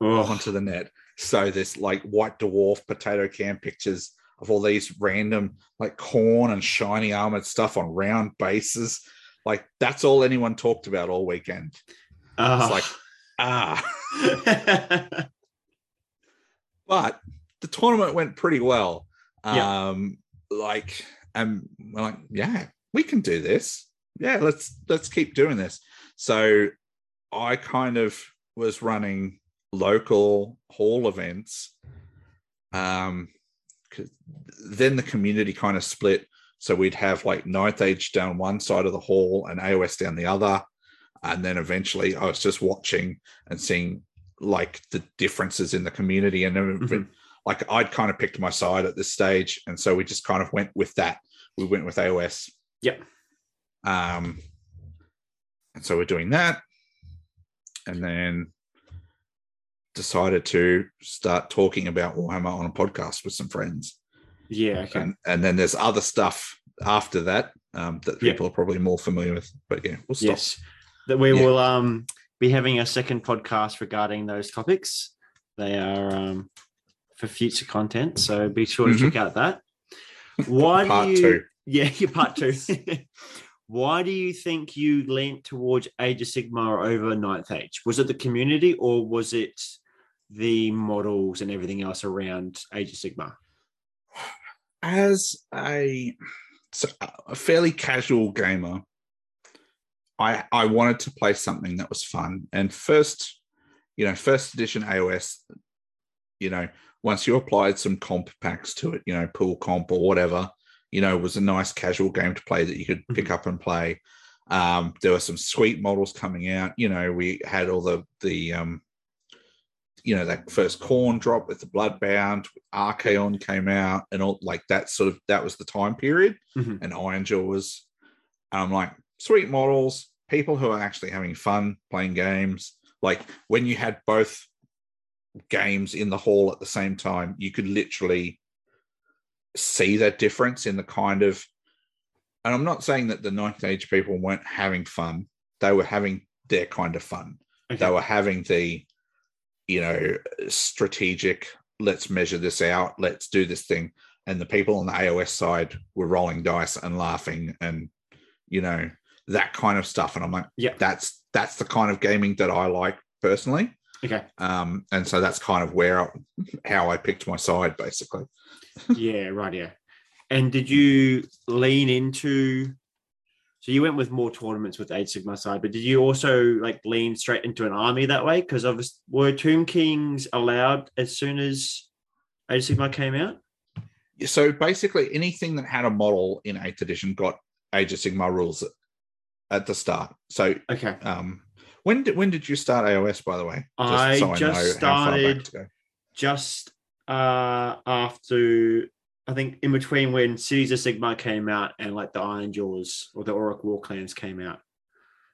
onto the net. So this like white dwarf potato can pictures of all these random like corn and shiny armored stuff on round bases. Like that's all anyone talked about all weekend. It's like, But the tournament went pretty well. Like... And we're like, yeah, we can do this. Yeah, let's keep doing this. So I kind of was running local hall events. Then the community kind of split. So we'd have like Ninth Age down one side of the hall and AOS down the other. And then eventually I was just watching and seeing like the differences in the community. And mm-hmm. like I'd kind of picked my side at this stage. And so we just kind of went with that. We went with AOS. Yep. And so we're doing that. And then decided to start talking about Warhammer on a podcast with some friends. Yeah. Okay. And then there's other stuff after that that people are probably more familiar with. But yeah, we'll stop. Yes. That we will be having a second podcast regarding those topics. They are for future content. So be sure to check out that. Part two. Yeah, your part two. Why do you think you leaned towards Age of Sigmar over Ninth Age? Was it the community or was it the models and everything else around Age of Sigmar? As a fairly casual gamer, I wanted to play something that was fun. And first edition AOS, once you applied some comp packs to it, pool comp or whatever, it was a nice casual game to play that you could pick up and play. There were some sweet models coming out. We had all the that first corn drop with the Bloodbound, Archaon came out and all like that sort of, that was the time period. Mm-hmm. And Iron Jaw was, I'm like, sweet models, people who are actually having fun playing games. Like when you had both games in the hall at the same time, you could literally see that difference in the kind of, and I'm not saying that the Ninth Age people weren't having fun. They were having their kind of fun. Okay. They were having the, strategic, let's measure this out, let's do this thing. And the people on the AOS side were rolling dice and laughing and, that kind of stuff. And I'm like, yeah, that's the kind of gaming that I like personally. Okay. And so that's kind of how I picked my side, basically. Yeah, right, yeah. And did you lean into... So you went with more tournaments with Age Sigma side, but did you also lean straight into an army that way? Because obviously, were Tomb Kings allowed as soon as Age Sigma came out? So basically anything that had a model in 8th edition got Age of Sigma rules at the start. So okay. When did you start AOS, by the way? I started after, I think, in between when Cities of Sigmar came out and the Iron Jaws or the Auric War Clans came out.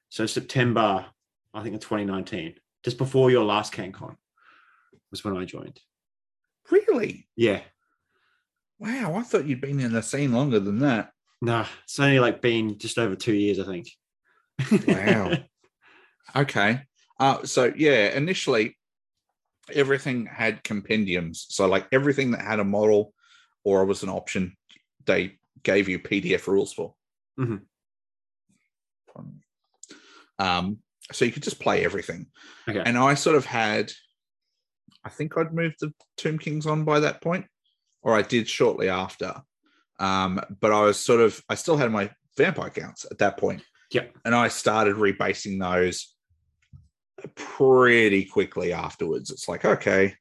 So September, I think, of 2019, just before your last CanCon was when I joined. Really? Yeah. Wow, I thought you'd been in the scene longer than that. Nah, it's only been just over 2 years, I think. Wow. Okay. So yeah, initially everything had compendiums. So everything that had a model or was an option, they gave you PDF rules for. Mm-hmm. So you could just play everything. Okay. And I sort of had, I think I'd moved the Tomb Kings on by that point, or I did shortly after. But I was I still had my vampire counts at that point. Yeah. And I started rebasing those pretty quickly afterwards. It's okay,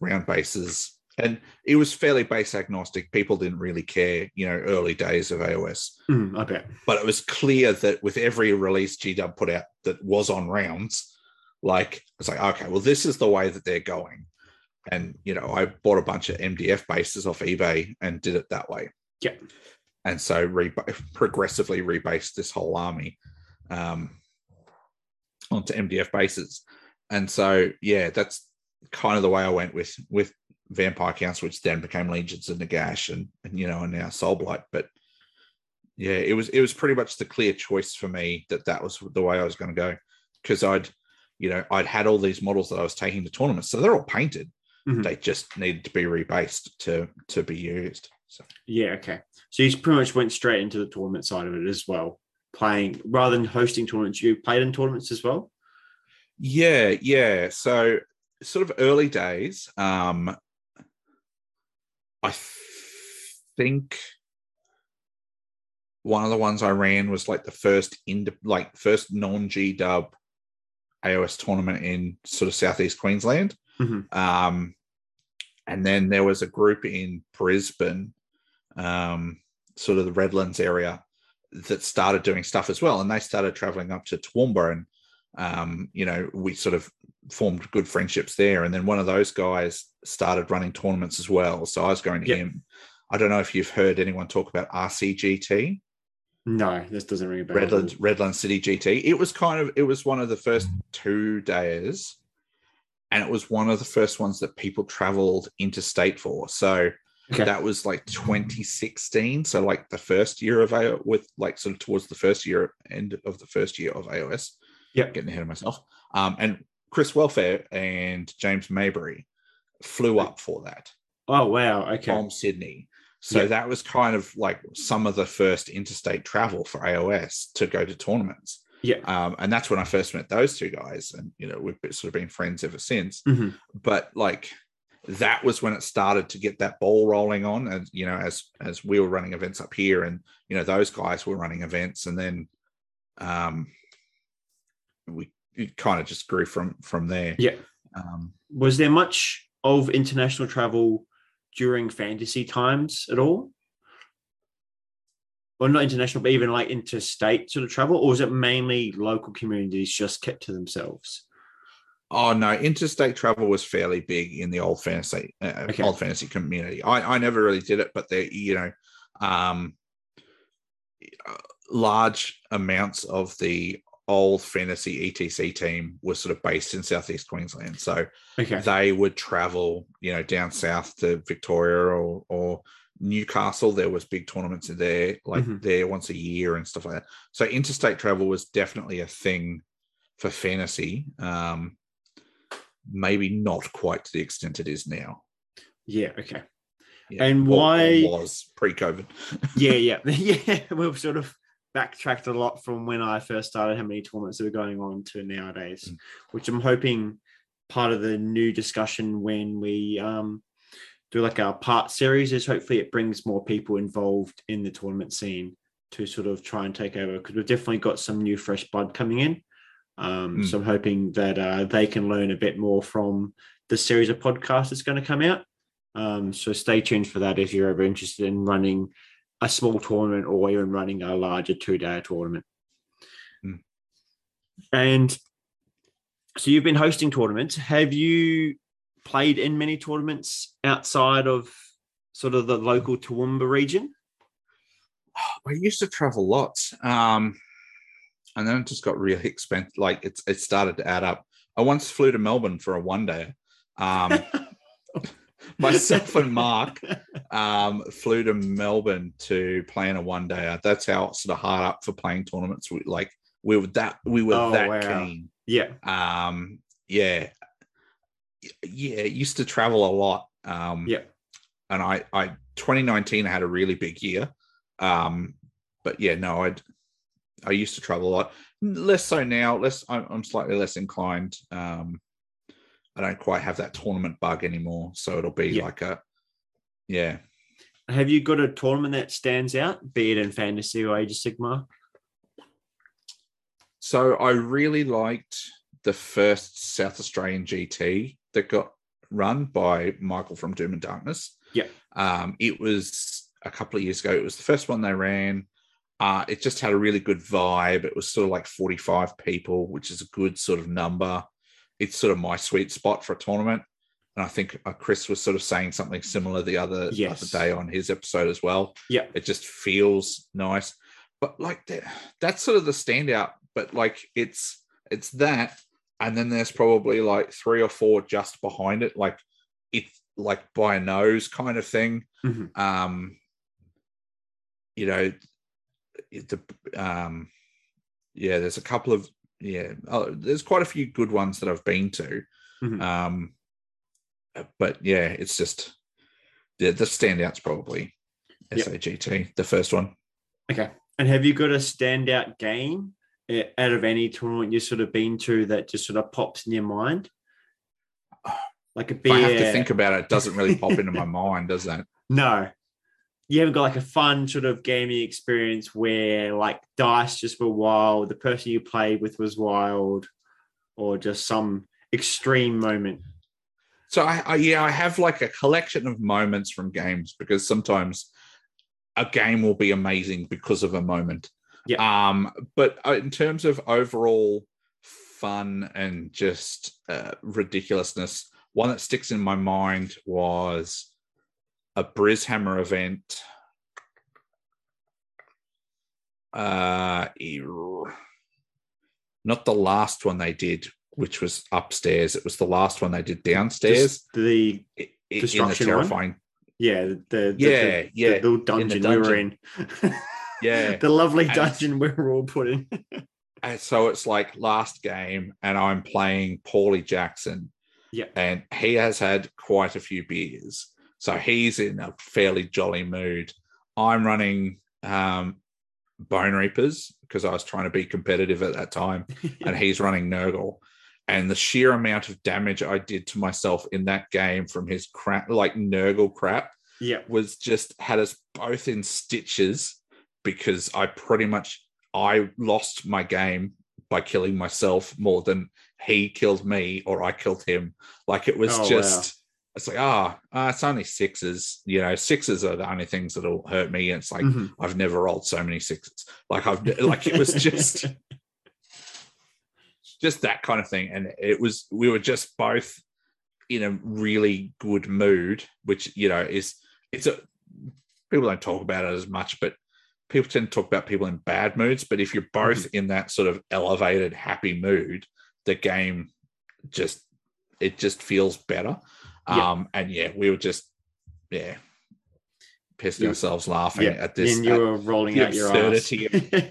round bases. And it was fairly base agnostic. People didn't really care, early days of AOS. I bet. But it was clear that with every release GW put out that was on rounds, it's okay, well, this is the way that they're going. And, I bought a bunch of MDF bases off eBay and did it that way. Yeah. And so progressively rebased this whole army onto MDF bases. And so, yeah, that's kind of the way I went with vampire counts, which then became legions and Nagash and now Soulblight. But yeah, it was pretty much the clear choice for me that was the way I was going to go, because I'd had all these models that I was taking to tournaments, so they're all painted. Mm-hmm. They just needed to be rebased to be used. So. Yeah, okay. So you pretty much went straight into the tournament side of it as well, playing rather than hosting tournaments. You played in tournaments as well? Yeah. So sort of early days, I think one of the ones I ran was the first non-GW AOS tournament in sort of southeast Queensland. Mm-hmm. And then there was a group in Brisbane, sort of the Redlands area, that started doing stuff as well. And they started traveling up to Toowoomba, and, you know, we sort of formed good friendships there. And then one of those guys started running tournaments as well. So I was going to him. I don't know if you've heard anyone talk about RCGT. No, this doesn't ring a bell. Redland City GT. It was kind of, it was one of the first 2 days, and it was one of the first ones that people traveled interstate for. So that was like 2016. So like the first year of AOS, with like sort of towards the first year, end of the first year of AOS. Yeah. Getting ahead of myself. And Chris Welfare and James Maybury flew up for that. Oh, wow. Okay. From Sydney. So that was kind of like some of the first interstate travel for AOS to go to tournaments. Yeah. And that's when I first met those two guys. And, you know, we've sort of been friends ever since. Mm-hmm. But like that was when it started to get that ball rolling on. And, you know, as we were running events up here, and, you know, those guys were running events. And then it kind of just grew from there. Yeah. Was there much of international travel during fantasy times at all? Or not international, but even like interstate sort of travel? Or was it mainly local communities just kept to themselves? Oh, no. Interstate travel was fairly big in the old fantasy community. I never really did it, but they, you know, large amounts of the old fantasy ETC team was sort of based in southeast Queensland, so they would travel, you know, down south to Victoria or Newcastle. There was big tournaments in there, like there once a year and stuff like that. So interstate travel was definitely a thing for fantasy, maybe not quite to the extent it is now. And why was pre-COVID? We've sort of backtracked a lot from when I first started, how many tournaments that are going on to nowadays, which I'm hoping part of the new discussion when we do like our part series is hopefully it brings more people involved in the tournament scene to sort of try and take over, because we've definitely got some new fresh blood coming in. So I'm hoping that they can learn a bit more from the series of podcasts that's going to come out. So stay tuned for that if you're ever interested in running a small tournament or even running a larger 2-day tournament. And so you've been hosting tournaments. Have you played in many tournaments outside of sort of the local Toowoomba region? I used to travel lots. And then it just got really expensive. Like it started to add up. I once flew to Melbourne for a one-day. Myself and Mark flew to Melbourne to play in a one-dayer. That's how sort of hard up for playing tournaments. We were that keen. Used to travel a lot. And I 2019 I had a really big year. But yeah, no, I used to travel a lot. Less so now. I'm slightly less inclined. I don't quite have that tournament bug anymore. So it'll be like a. Have you got a tournament that stands out, be it in fantasy or Age of Sigmar? So I really liked the first South Australian GT that got run by Michael from Doom and Darkness. It was a couple of years ago. It was the first one they ran. It just had a really good vibe. It was sort of like 45 people, which is a good sort of number. It's sort of my sweet spot for a tournament. And I think Chris was sort of saying something similar the other day on his episode as well. Yeah. It just feels nice. But like that's sort of the standout, but like it's that. And then there's probably like 3 or 4 just behind it. Like it's like by a nose kind of thing. Mm-hmm. You know, there's a couple of, there's quite a few good ones that I've been to. But yeah, it's just the standouts probably SAGT, the first one. Okay. And have you got a standout game out of any tournament you've sort of been to that just sort of pops in your mind? Like if I have to think about it, it doesn't really pop into my mind, does it? No. You haven't got like a fun sort of gaming experience where like dice just were wild, the person you played with was wild? or just some extreme moment? So I have like a collection of moments from games, because sometimes a game will be amazing because of a moment. Yeah. But in terms of overall fun and just ridiculousness, one that sticks in my mind was a Brishammer event. Not the last one they did, which was upstairs. It was the last one they did downstairs. Just the destruction in the terrifying one? Yeah. The little dungeon we were in. Yeah. The lovely dungeon we were all put in. And so it's like last game, and I'm playing Paulie Jackson. Yeah. And he has had quite a few beers. So he's in a fairly jolly mood. I'm running Bone Reapers because I was trying to be competitive at that time, and he's running Nurgle. And the sheer amount of damage I did to myself in that game from his crap, like Nurgle crap, was just had us both in stitches, because I lost my game by killing myself more than he killed me or I killed him. Like it was it's like, it's only sixes. You know, sixes are the only things that'll hurt me. And it's like, I've never rolled so many sixes. Like it was just that kind of thing. And we were just both in a really good mood, which, you know, people don't talk about it as much, but people tend to talk about people in bad moods. But if you're both in that sort of elevated, happy mood, the game just feels better. Yeah. We were just pissing ourselves laughing at this. And you were rolling out your eyes. The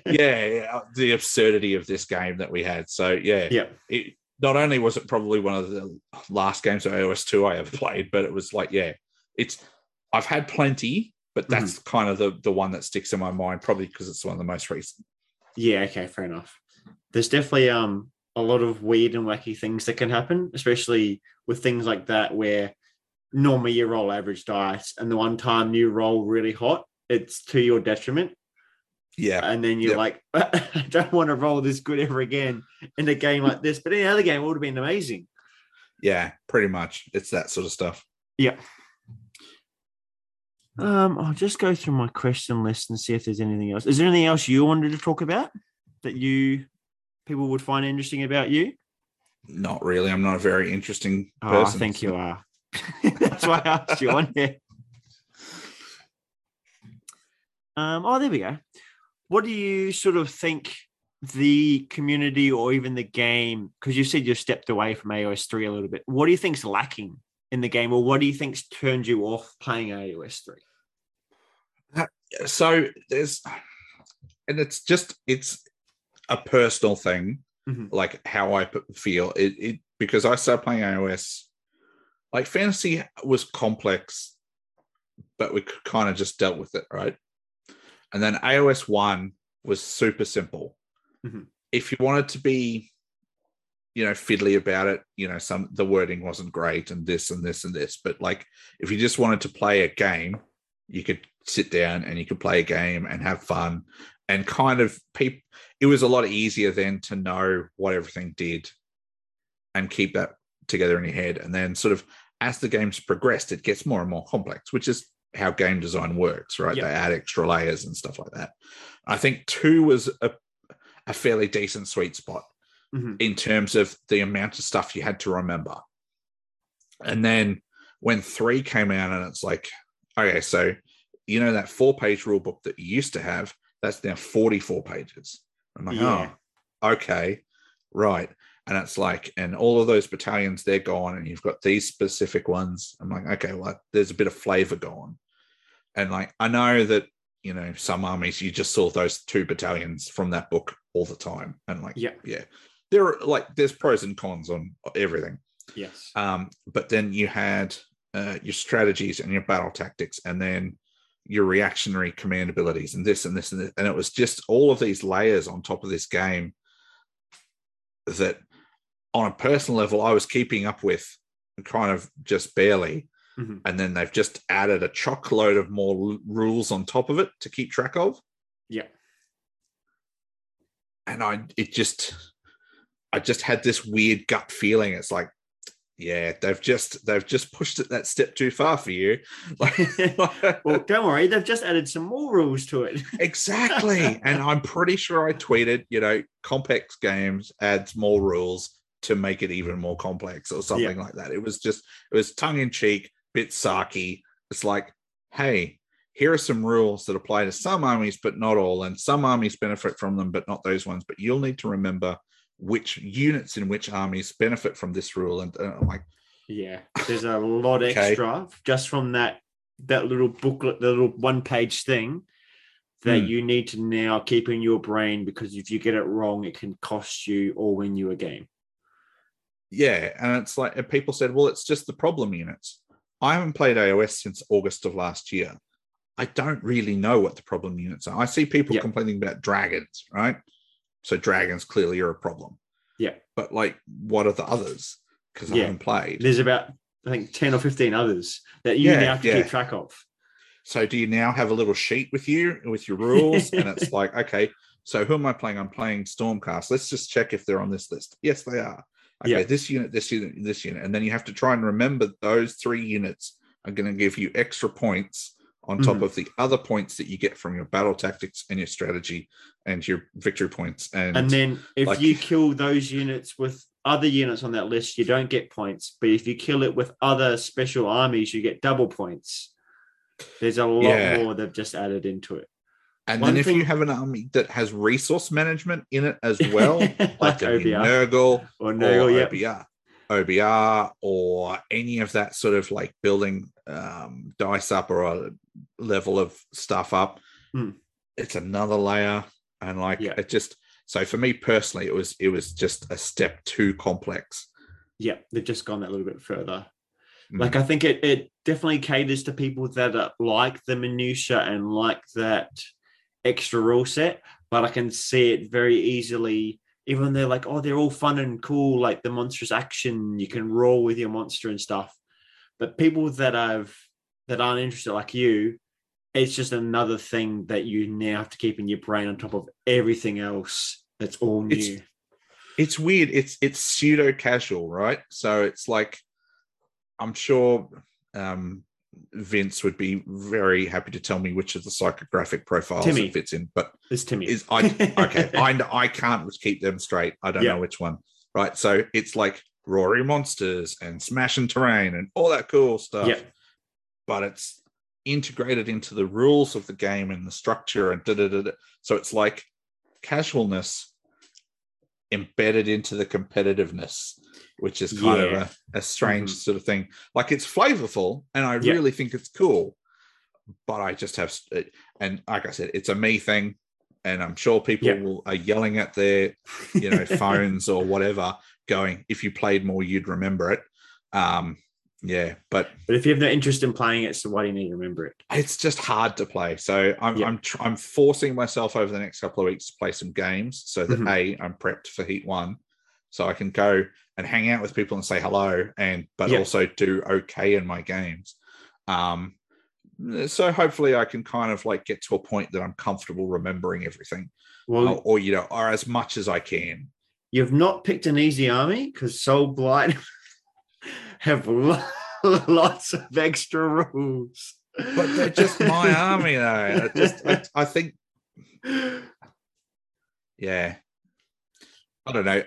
absurdity of this game that we had. So it not only was it probably one of the last games of AOS 2 I ever played, but it was like I've had plenty, but that's kind of the one that sticks in my mind, probably because it's one of the most recent. Yeah, okay, fair enough. There's definitely a lot of weird and wacky things that can happen, especially with things like that, where normally you roll average dice and the one time you roll really hot, it's to your detriment. Yeah. And then you're like, I don't want to roll this good ever again in a game like this, but any other game would have been amazing. Yeah, pretty much. It's that sort of stuff. Yeah. I'll just go through my question list and see if there's anything else. Is there anything else you wanted to talk about that you... people would find interesting about you? Not really. I'm not a very interesting person. I think you are. That's why I asked you on here. There we go. What do you sort of think the community or even the game, because you said you stepped away from AOS 3 a little bit, what do you think's lacking in the game, or what do you think's turned you off playing AOS 3? So there's, and it's just, it's a personal thing, like how I feel it, because I started playing AOS, like fantasy was complex, but we kind of just dealt with it, right? And then AOS 1 was super simple. If you wanted to be, you know, fiddly about it, you know, the wording wasn't great and this and this and this, but like if you just wanted to play a game, you could sit down and you could play a game and have fun. And kind of people, it was a lot easier then to know what everything did and keep that together in your head. And then sort of as the games progressed, it gets more and more complex, which is how game design works, right? Yep. They add extra layers and stuff like that. I think 2 was a fairly decent sweet spot in terms of the amount of stuff you had to remember. And then when 3 came out and it's like, okay, so, you know, that 4-page rule book that you used to have, that's now 44 pages. I'm like, oh, okay, right. And it's like, and all of those battalions, they're gone, and you've got these specific ones. I'm like, okay, well, there's a bit of flavor gone. And like, I know that, you know, some armies, you just saw those 2 battalions from that book all the time. And like, there are like, there's pros and cons on everything. Yes. But then you had your strategies and your battle tactics, and then your reactionary command abilities and this and this and this. And it was just all of these layers on top of this game that on a personal level I was keeping up with kind of just barely. And then they've just added a chock load of more rules on top of it to keep track of. Yeah. And I, it just, I just had this weird gut feeling. It's like, yeah, they've just pushed it that step too far for you. Well, don't worry, they've just added some more rules to it. Exactly. And I'm pretty sure I tweeted, complex games adds more rules to make it even more complex or something like that. It was tongue in cheek, bit sarky. It's like, hey, here are some rules that apply to some armies, but not all. And some armies benefit from them, but not those ones. But you'll need to remember which units in which armies benefit from this rule. And I'm like, yeah, there's a lot extra just from that little booklet, the little one-page thing that you need to now keep in your brain, because if you get it wrong, it can cost you or win you a game. Yeah, and it's like, and people said, well, it's just the problem units. I haven't played AOS since August of last year. I don't really know what the problem units are. I see people complaining about dragons, right? So dragons clearly are a problem. Yeah. But what are the others? Because I haven't played. There's about, I think, 10 or 15 others that you now have to keep track of. So do you now have a little sheet with your rules? And it's like, okay, so who am I playing? I'm playing Stormcast. Let's just check if they're on this list. Yes, they are. Okay, this unit, this unit, this unit. And then you have to try and remember those three units are going to give you extra points on top of the other points that you get from your battle tactics and your strategy and your victory points. And then if you kill those units with other units on that list, you don't get points. But if you kill it with other special armies, you get double points. There's a lot more they've just added into it. And then if you have an army that has resource management in it as well, like Nurgle or OBR or any of that sort of building dice up or a level of stuff up, it's another layer. And it just, so for me personally, it was just a step too complex. Yeah, they've just gone that little bit further. I think it definitely caters to people that are, like the minutia and like that extra rule set, but I can see it very easily. Even they're like, oh, they're all fun and cool, like the monstrous action, you can roll with your monster and stuff. But people that aren't interested like you, it's just another thing that you now have to keep in your brain on top of everything else that's all new. It's weird. It's pseudo-casual, right? So it's like, I'm sure Vince would be very happy to tell me which of the psychographic profiles it fits in, but it's Timmy. I can't keep them straight. I don't know which one, right? So it's like Rory monsters and smashing terrain and all that cool stuff, but it's integrated into the rules of the game and the structure and da-da-da-da. So it's like casualness embedded into the competitiveness, which is kind of a strange sort of thing. It's flavorful, and I really think it's cool, but I just have, and like I said, it's a me thing, and I'm sure people are yelling at their, phones or whatever, going, if you played more, you'd remember it. But if you have no interest in playing it, so why do you need to remember it? It's just hard to play. So I'm forcing myself over the next couple of weeks to play some games so that I'm prepped for Heat 1, so I can go and hang out with people and say hello, but also do okay in my games. So hopefully I can kind of get to a point that I'm comfortable remembering everything, or as much as I can. You've not picked an easy army, because Soulblight have lots of extra rules, but they're just my army though. I think, I don't know.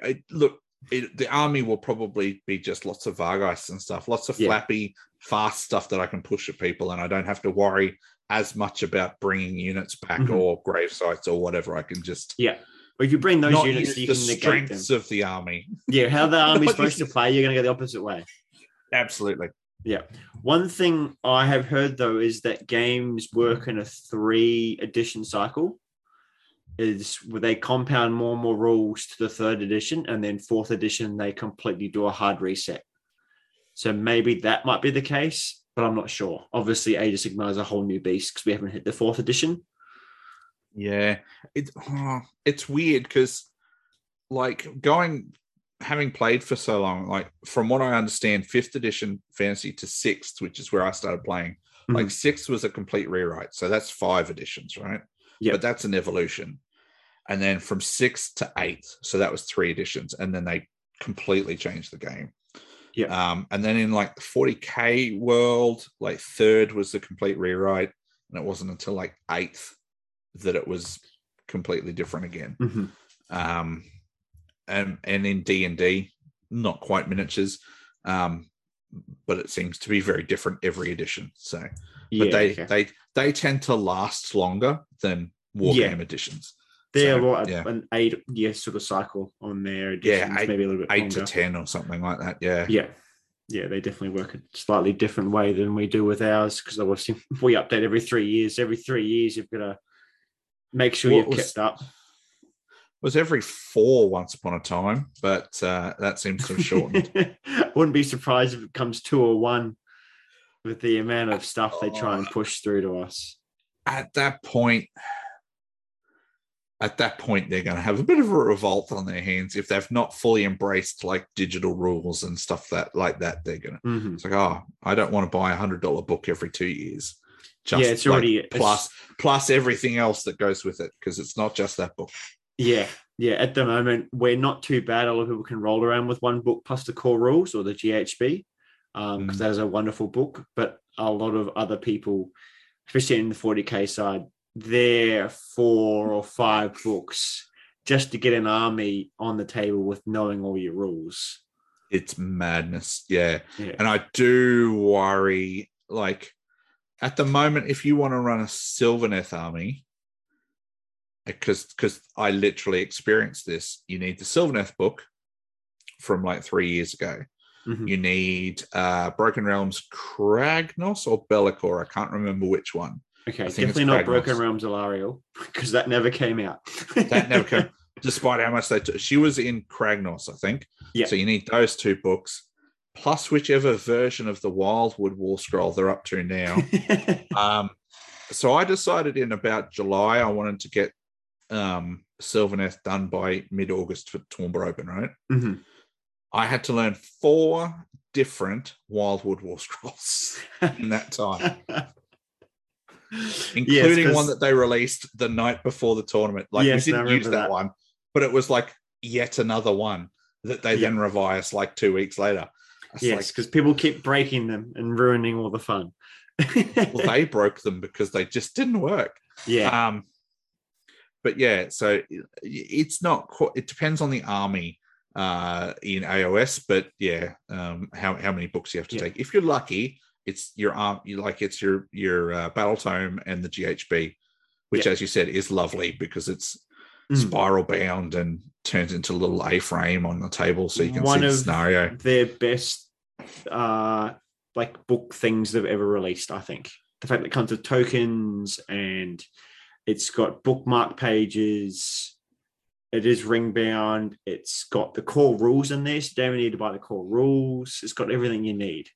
The army will probably be just lots of Vargas and stuff, lots of flappy, fast stuff that I can push at people, and I don't have to worry as much about bringing units back or grave sites or whatever. I can just But if you bring those units, you can negate them. Of the army. Yeah, how the army's supposed to play, you're going to go the opposite way. Absolutely. Yeah. One thing I have heard though is that games work in a 3-edition cycle. Is where they compound more and more rules to the 3rd edition, and then 4th edition they completely do a hard reset. So maybe that might be the case, but I'm not sure. Obviously, Age of Sigmar is a whole new beast because we haven't hit the 4th edition. Yeah, it's weird because, having played for so long, from what I understand, 5th edition fantasy to 6th, which is where I started playing, 6th was a complete rewrite, so that's 5 editions, right? Yeah, but that's an evolution. and then from 6 to 8. So that was 3 editions, and then they completely changed the game. Yeah. And then in like the 40K world, like 3rd was the complete rewrite, and it wasn't until like 8th that it was completely different again. Mm-hmm. And in D&D, not quite miniatures, but it seems to be very different every edition. So, yeah, but they tend to last longer than war game editions. They're an 8-year sort of cycle on their editions, maybe a little bit longer. 8 to 10 or something like that. Yeah, yeah, yeah. They definitely work a slightly different way than we do with ours, because obviously we update every 3 years. Every 3 years, you've got to make sure you're kept up. Was every 4 once upon a time, but that seems to have shortened. Wouldn't be surprised if it comes 2 or 1 with the amount of stuff they try and push through to us. At that point, they're going to have a bit of a revolt on their hands if they've not fully embraced like digital rules and stuff like that. They're going to. Mm-hmm. It's like, I don't want to buy $100 book every 2 years. Just it's like already plus everything else that goes with it, because it's not just that book. Yeah. At the moment, we're not too bad. A lot of people can roll around with one book plus the core rules or the GHB, because that is a wonderful book. But a lot of other people, especially in the 40K side, they're 4 or 5 books just to get an army on the table with knowing all your rules. It's madness. Yeah. And I do worry, like, at the moment, if you want to run a Sylvaneth army, because I literally experienced this. You need the Sylvaneth book from like 3 years ago. Mm-hmm. You need Broken Realms Kragnos or Bellicor. I can't remember which one. Okay, definitely not Kragnos. Broken Realms Alariel, because that never came out. That never came, despite how much they took. She was in Kragnos, I think. Yeah. So you need those 2 books, plus whichever version of the Wildwood War Scroll they're up to now. So I decided in about July I wanted to get Sylvaneth done by mid-August for Toowoomba Open, right? Mm-hmm. I had to learn 4 different Wildwood War Scrolls in that time, including one that they released the night before the tournament. Like, we didn't use that one, but it was like yet another one that they then revised like 2 weeks later. Yes, because people keep breaking them and ruining all the fun. Well, they broke them because they just didn't work. Yeah. But yeah, so it's not quite, it depends on the army in AOS, but how many books you have to take. If you're lucky, it's your arm, like it's your battle tome and the GHB, which as you said is lovely because it's spiral bound and turns into a little A-frame on the table, so you can see the scenario. One of their best like book things they've ever released, I think. The fact that it comes with tokens and it's got bookmark pages. It is ring bound. It's got the core rules in there. So you don't need to buy the core rules. It's got everything you need.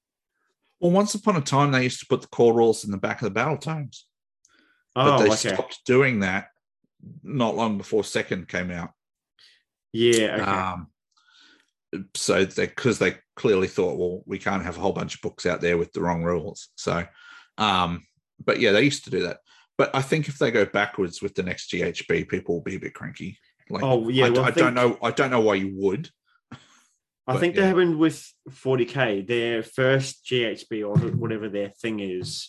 Well, once upon a time, they used to put the core rules in the back of the battle tomes. But they stopped doing that not long before Second came out. Yeah. Okay. So because they clearly thought, well, we can't have a whole bunch of books out there with the wrong rules. So, but yeah, they used to do that. But I think if they go backwards with the next GHB, people will be a bit cranky. Like, I don't know why you would. I think that happened with 40K. Their first GHB or whatever their thing is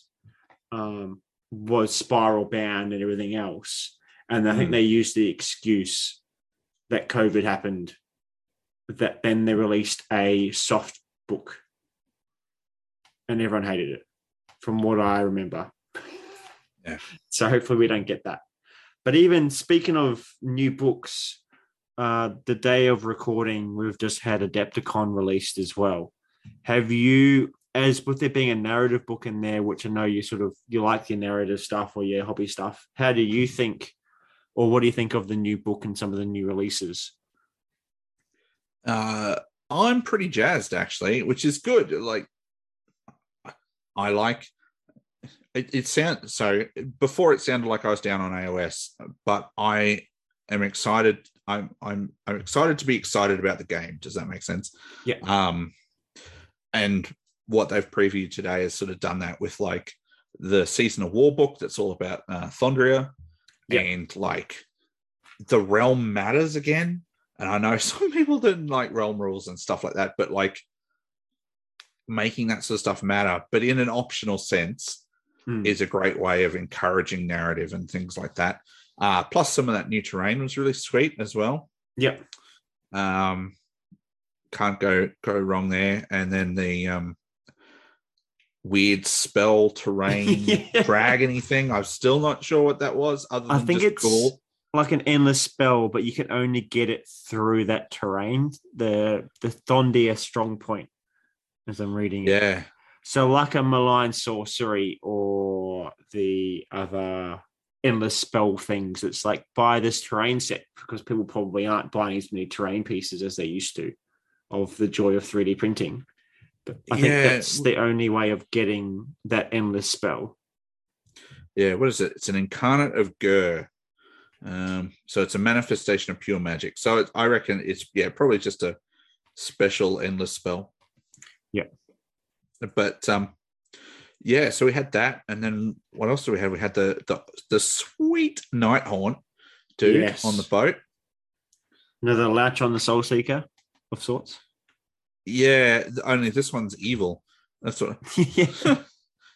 was spiral bound and everything else. And I think they used the excuse that COVID happened, that then they released a soft book. And everyone hated it, from what I remember. Yeah. So hopefully we don't get that. But even speaking of new books, the day of recording, we've just had Adepticon released as well. Have you, as with there being a narrative book in there, which I know you like your narrative stuff or your hobby stuff, how do you think, or what do you think of the new book and some of the new releases? I'm pretty jazzed, actually, which is good. Like, I like... It sounds so. Before it sounded like I was down on AOS, but I am excited. I'm excited to be excited about the game. Does that make sense? Yeah. And what they've previewed today has sort of done that with like the Season of War book that's all about Thondria and like the realm matters again. And I know some people didn't like realm rules and stuff like that, but like making that sort of stuff matter, but in an optional sense, is a great way of encouraging narrative and things like that. Plus some of that new terrain was really sweet as well. Yep. Can't go wrong there. And then the weird spell terrain dragony thing. I'm still not sure what that was. Other than I think just it's cool. Like an endless spell, but you can only get it through that terrain. The Thondia strong point, as I'm reading it. Yeah. So like a malign sorcery or the other endless spell things. It's like buy this terrain set because people probably aren't buying as many terrain pieces as they used to of the joy of 3D printing. But I think that's the only way of getting that endless spell. Yeah, what is it? It's an incarnate of Ghur. So it's a manifestation of pure magic. So I reckon it's probably just a special endless spell. Yeah. But so we had that, and then what else do we have? We had the sweet Nighthaunt dude on the boat. Another Latch on the Soul Seeker of sorts. Yeah, only this one's evil. That's what.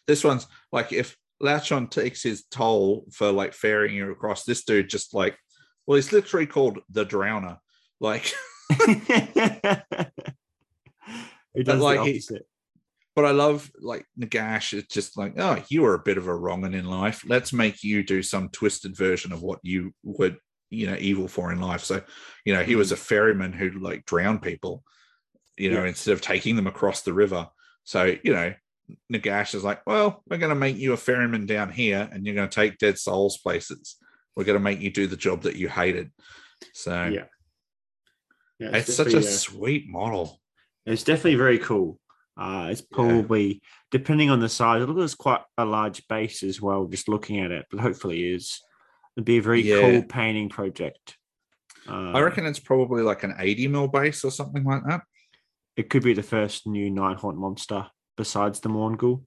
This one's like if Latchon takes his toll for like ferrying you across, this dude just like, well, he's literally called the Drowner. Like, it does like the opposite. But I love like Nagash. It's just like, oh, you are a bit of a wrong one in life. Let's make you do some twisted version of what you were, evil for in life. So, he was a ferryman who like drowned people, instead of taking them across the river. So, Nagash is like, well, we're going to make you a ferryman down here, and you're going to take dead souls places. We're going to make you do the job that you hated. So, yeah it's such a sweet model. It's definitely very cool. It's probably, depending on the size, it looks quite a large base as well, just looking at it, but hopefully it'd be a very cool painting project. I reckon it's probably like an 80 mil base or something like that. It could be the first new Nighthaunt monster besides the Nurgle.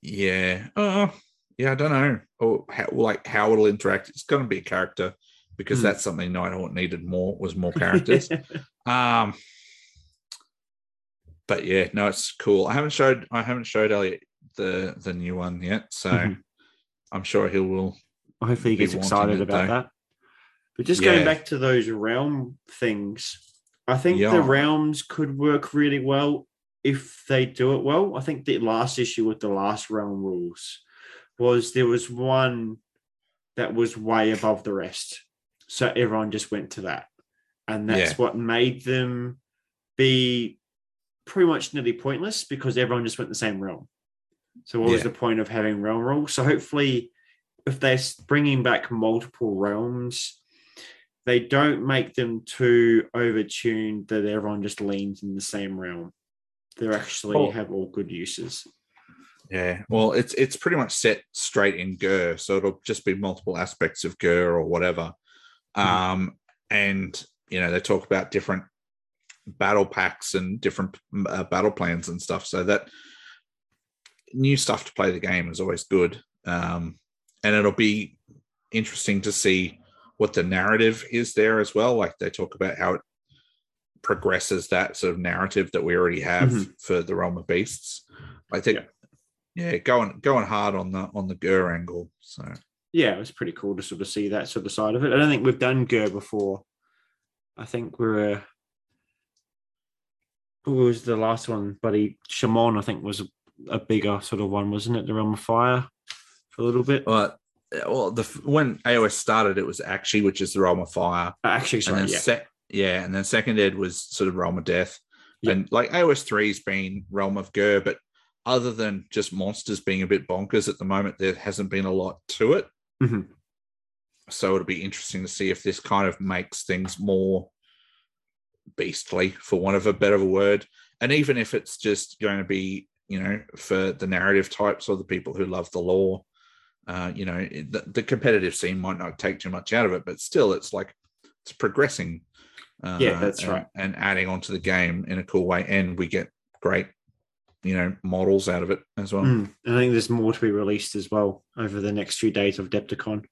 Yeah. I don't know. Or how it'll interact. It's going to be a character because that's something Nighthaunt needed more, was more characters. But yeah, no, it's cool. I haven't showed Elliot the new one yet, so I'm sure he will. Hopefully, he gets excited about that. But just going back to those realm things, I think the realms could work really well if they do it well. I think the last issue with the last realm rules was there was one that was way above the rest, so everyone just went to that, and that's what made them be pretty much nearly pointless because everyone just went the same realm. So what was the point of having realm rules? So hopefully if they're bringing back multiple realms, they don't make them too overtuned that everyone just leans in the same realm. They actually have all good uses. Yeah. Well, it's pretty much set straight in Ghur, so it'll just be multiple aspects of Ghur or whatever. And, they talk about different battle packs and different battle plans and stuff, so that new stuff to play the game is always good, and it'll be interesting to see what the narrative is there as well. Like they talk about how it progresses that sort of narrative that we already have for the Realm of Beasts. I think going hard on the Ghur angle, so it was pretty cool to sort of see that sort of side of it. I don't think we've done Ghur before. I think we're It was the last one, buddy. Shimon, I think, was a bigger sort of one, wasn't it? The Realm of Fire for a little bit. When AOS started, it was Aqshy, which is the Realm of Fire. Aqshy, sorry, and and then seconded was sort of Realm of Death. Yep. And like AOS 3's been Realm of Ghur, but other than just monsters being a bit bonkers at the moment, there hasn't been a lot to it. Mm-hmm. So it'll be interesting to see if this kind of makes things more beastly, for want of a better word, and even if it's just going to be for the narrative types or the people who love the lore, the competitive scene might not take too much out of it, but still it's like it's progressing that's right, and adding onto the game in a cool way, and we get great models out of it as well. I think there's more to be released as well over the next few days of Adepticon.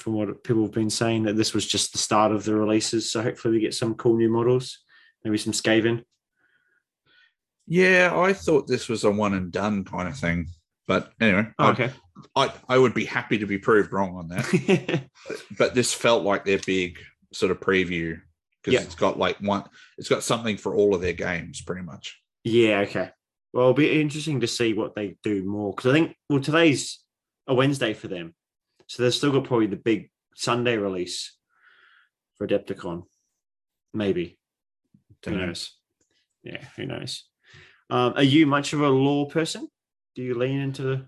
from what people have been saying, that this was just the start of the releases. So hopefully we get some cool new models, maybe some Skaven. Yeah, I thought this was a one and done kind of thing. But anyway, I would be happy to be proved wrong on that. But this felt like their big sort of preview, because it's got like one, it's got something for all of their games pretty much. Yeah, okay. Well, it'll be interesting to see what they do more, because I think, well, today's a Wednesday for them. So they've still got probably the big Sunday release for Adepticon, maybe. Who knows? Yeah, who knows? Are you much of a lore person? Do you lean into the...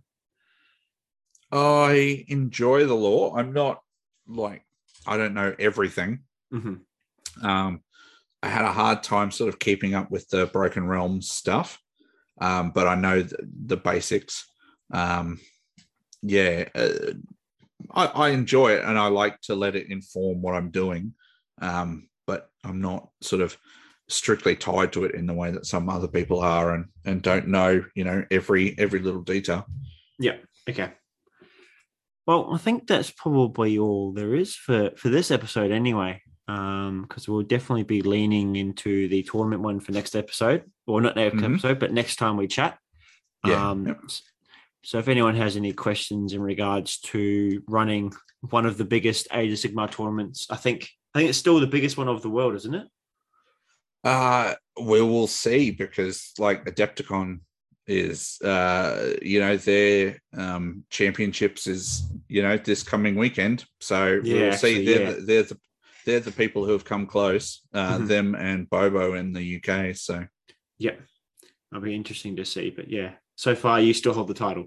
I enjoy the lore. I'm not like, I don't know everything. Mm-hmm. I had a hard time sort of keeping up with the Broken Realms stuff, but I know the basics. I enjoy it, and I like to let it inform what I'm doing, but I'm not sort of strictly tied to it in the way that some other people are and don't know, you know, every little detail. Yeah. Okay. Well, I think that's probably all there is for this episode anyway, because we'll definitely be leaning into the tournament one for next episode, or not next episode, but next time we chat. Yeah. So if anyone has any questions in regards to running one of the biggest Age of Sigmar tournaments, I think it's still the biggest one of the world, isn't it? We will see, because like Adepticon is, you know, their championships is, you know, this coming weekend. So we'll see. They're the people who have come close, them and Bobo in the UK. So yeah, it'll be interesting to see. But yeah, so far you still hold the title.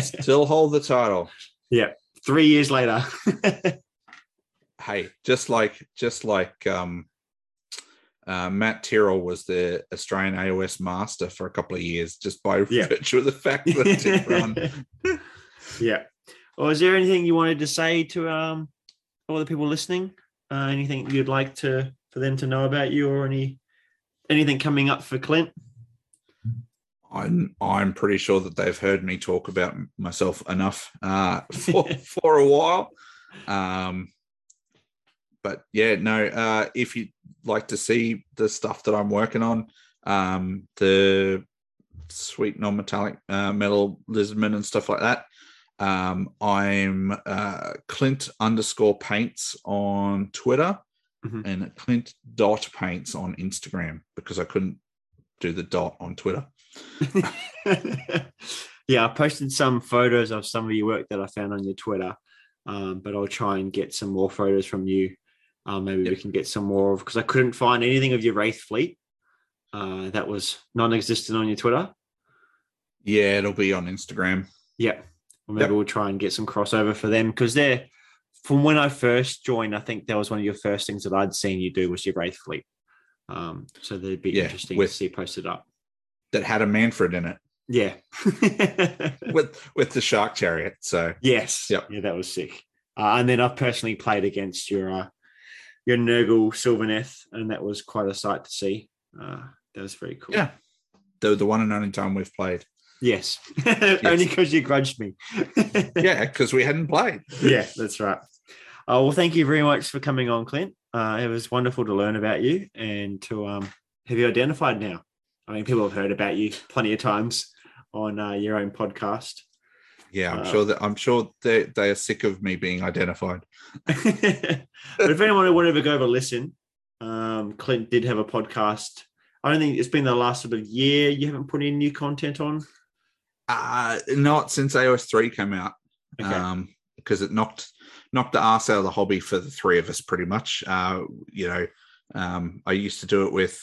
Still hold the title. Yeah, 3 years later. Hey, just like. Matt Tyrrell was the Australian AOS master for a couple of years, just by virtue of the fact that it did run. Yeah. Well, is there anything you wanted to say to all the people listening? Anything you'd like for them to know about you, or anything coming up for Clint? I'm pretty sure that they've heard me talk about myself enough for a while. But yeah, no, if you'd like to see the stuff that I'm working on, the sweet non-metallic metal Lizardmen and stuff like that, I'm Clint_paints on Twitter and Clint.paints on Instagram, because I couldn't do the dot on Twitter. Yeah, I posted some photos of some of your work that I found on your Twitter, but I'll try and get some more photos from you. Maybe we can get some more, because I couldn't find anything of your Wraith fleet that was non-existent on your Twitter. Yeah, it'll be on Instagram. Yeah. Or maybe we'll try and get some crossover for them, because they're, from when I first joined, I think that was one of your first things that I'd seen you do was your Wraith fleet. So they'd be interesting to see posted up. That had a Mannfred in it. Yeah. with the Shark Chariot. So yes. Yep. Yeah, that was sick. And then I've personally played against your Nurgle Sylvaneth, and that was quite a sight to see. That was very cool. Yeah. The one and only time we've played. Yes. Yes. Only because you grudged me. Yeah, because we hadn't played. Yeah, that's right. Well, thank you very much for coming on, Clint. It was wonderful to learn about you and to have you identified now. I mean, people have heard about you plenty of times on your own podcast. Yeah, I'm sure they are sick of me being identified. But if anyone who wanted to go over listen, Clint did have a podcast. I don't think it's been the last sort of year you haven't put in new content on. Not since AOS 3 came out, because it knocked the arse out of the hobby for the three of us pretty much. I used to do it with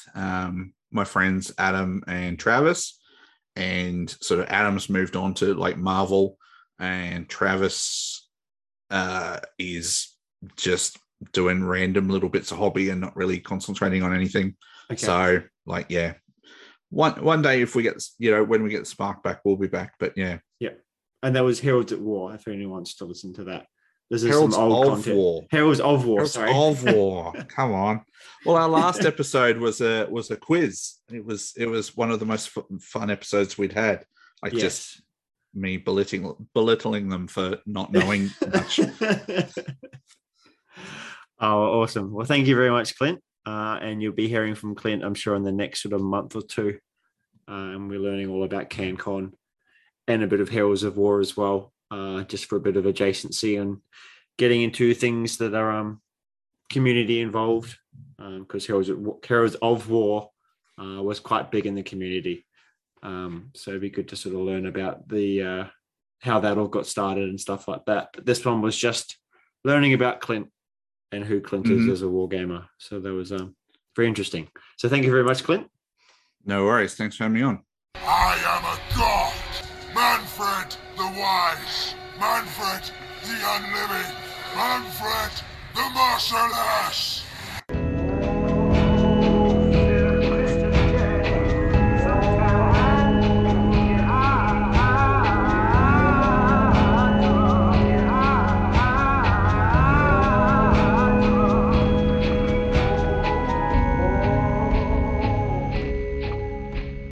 my friends Adam and Travis. And sort of Adam's moved on to like Marvel, and Travis is just doing random little bits of hobby and not really concentrating on anything. Okay. So like, yeah, one day if we get, you know, when we get the spark back, we'll be back. But yeah. Yeah. And that was Heralds at War, if anyone wants to listen to that. This is Heralds some old of content. War. Heralds of War. Heralds sorry. Of War. Come on. Well, our last episode was a quiz. It was one of the most fun episodes we'd had. I just me belittling them for not knowing much. Oh, awesome. Well, thank you very much, Clint. And you'll be hearing from Clint, I'm sure, in the next sort of month or two. And we're learning all about CanCon and a bit of Heralds of War as well, just for a bit of adjacency and getting into things that are community involved, because Heralds of War was quite big in the community. So it'd be good to sort of learn about the how that all got started and stuff like that. But this one was just learning about Clint and who Clint is as a wargamer. So that was very interesting. So thank you very much, Clint. No worries. Thanks for having me on. I am a god. Mannfred the wise. Mannfred the unliving. Mannfred the merciless.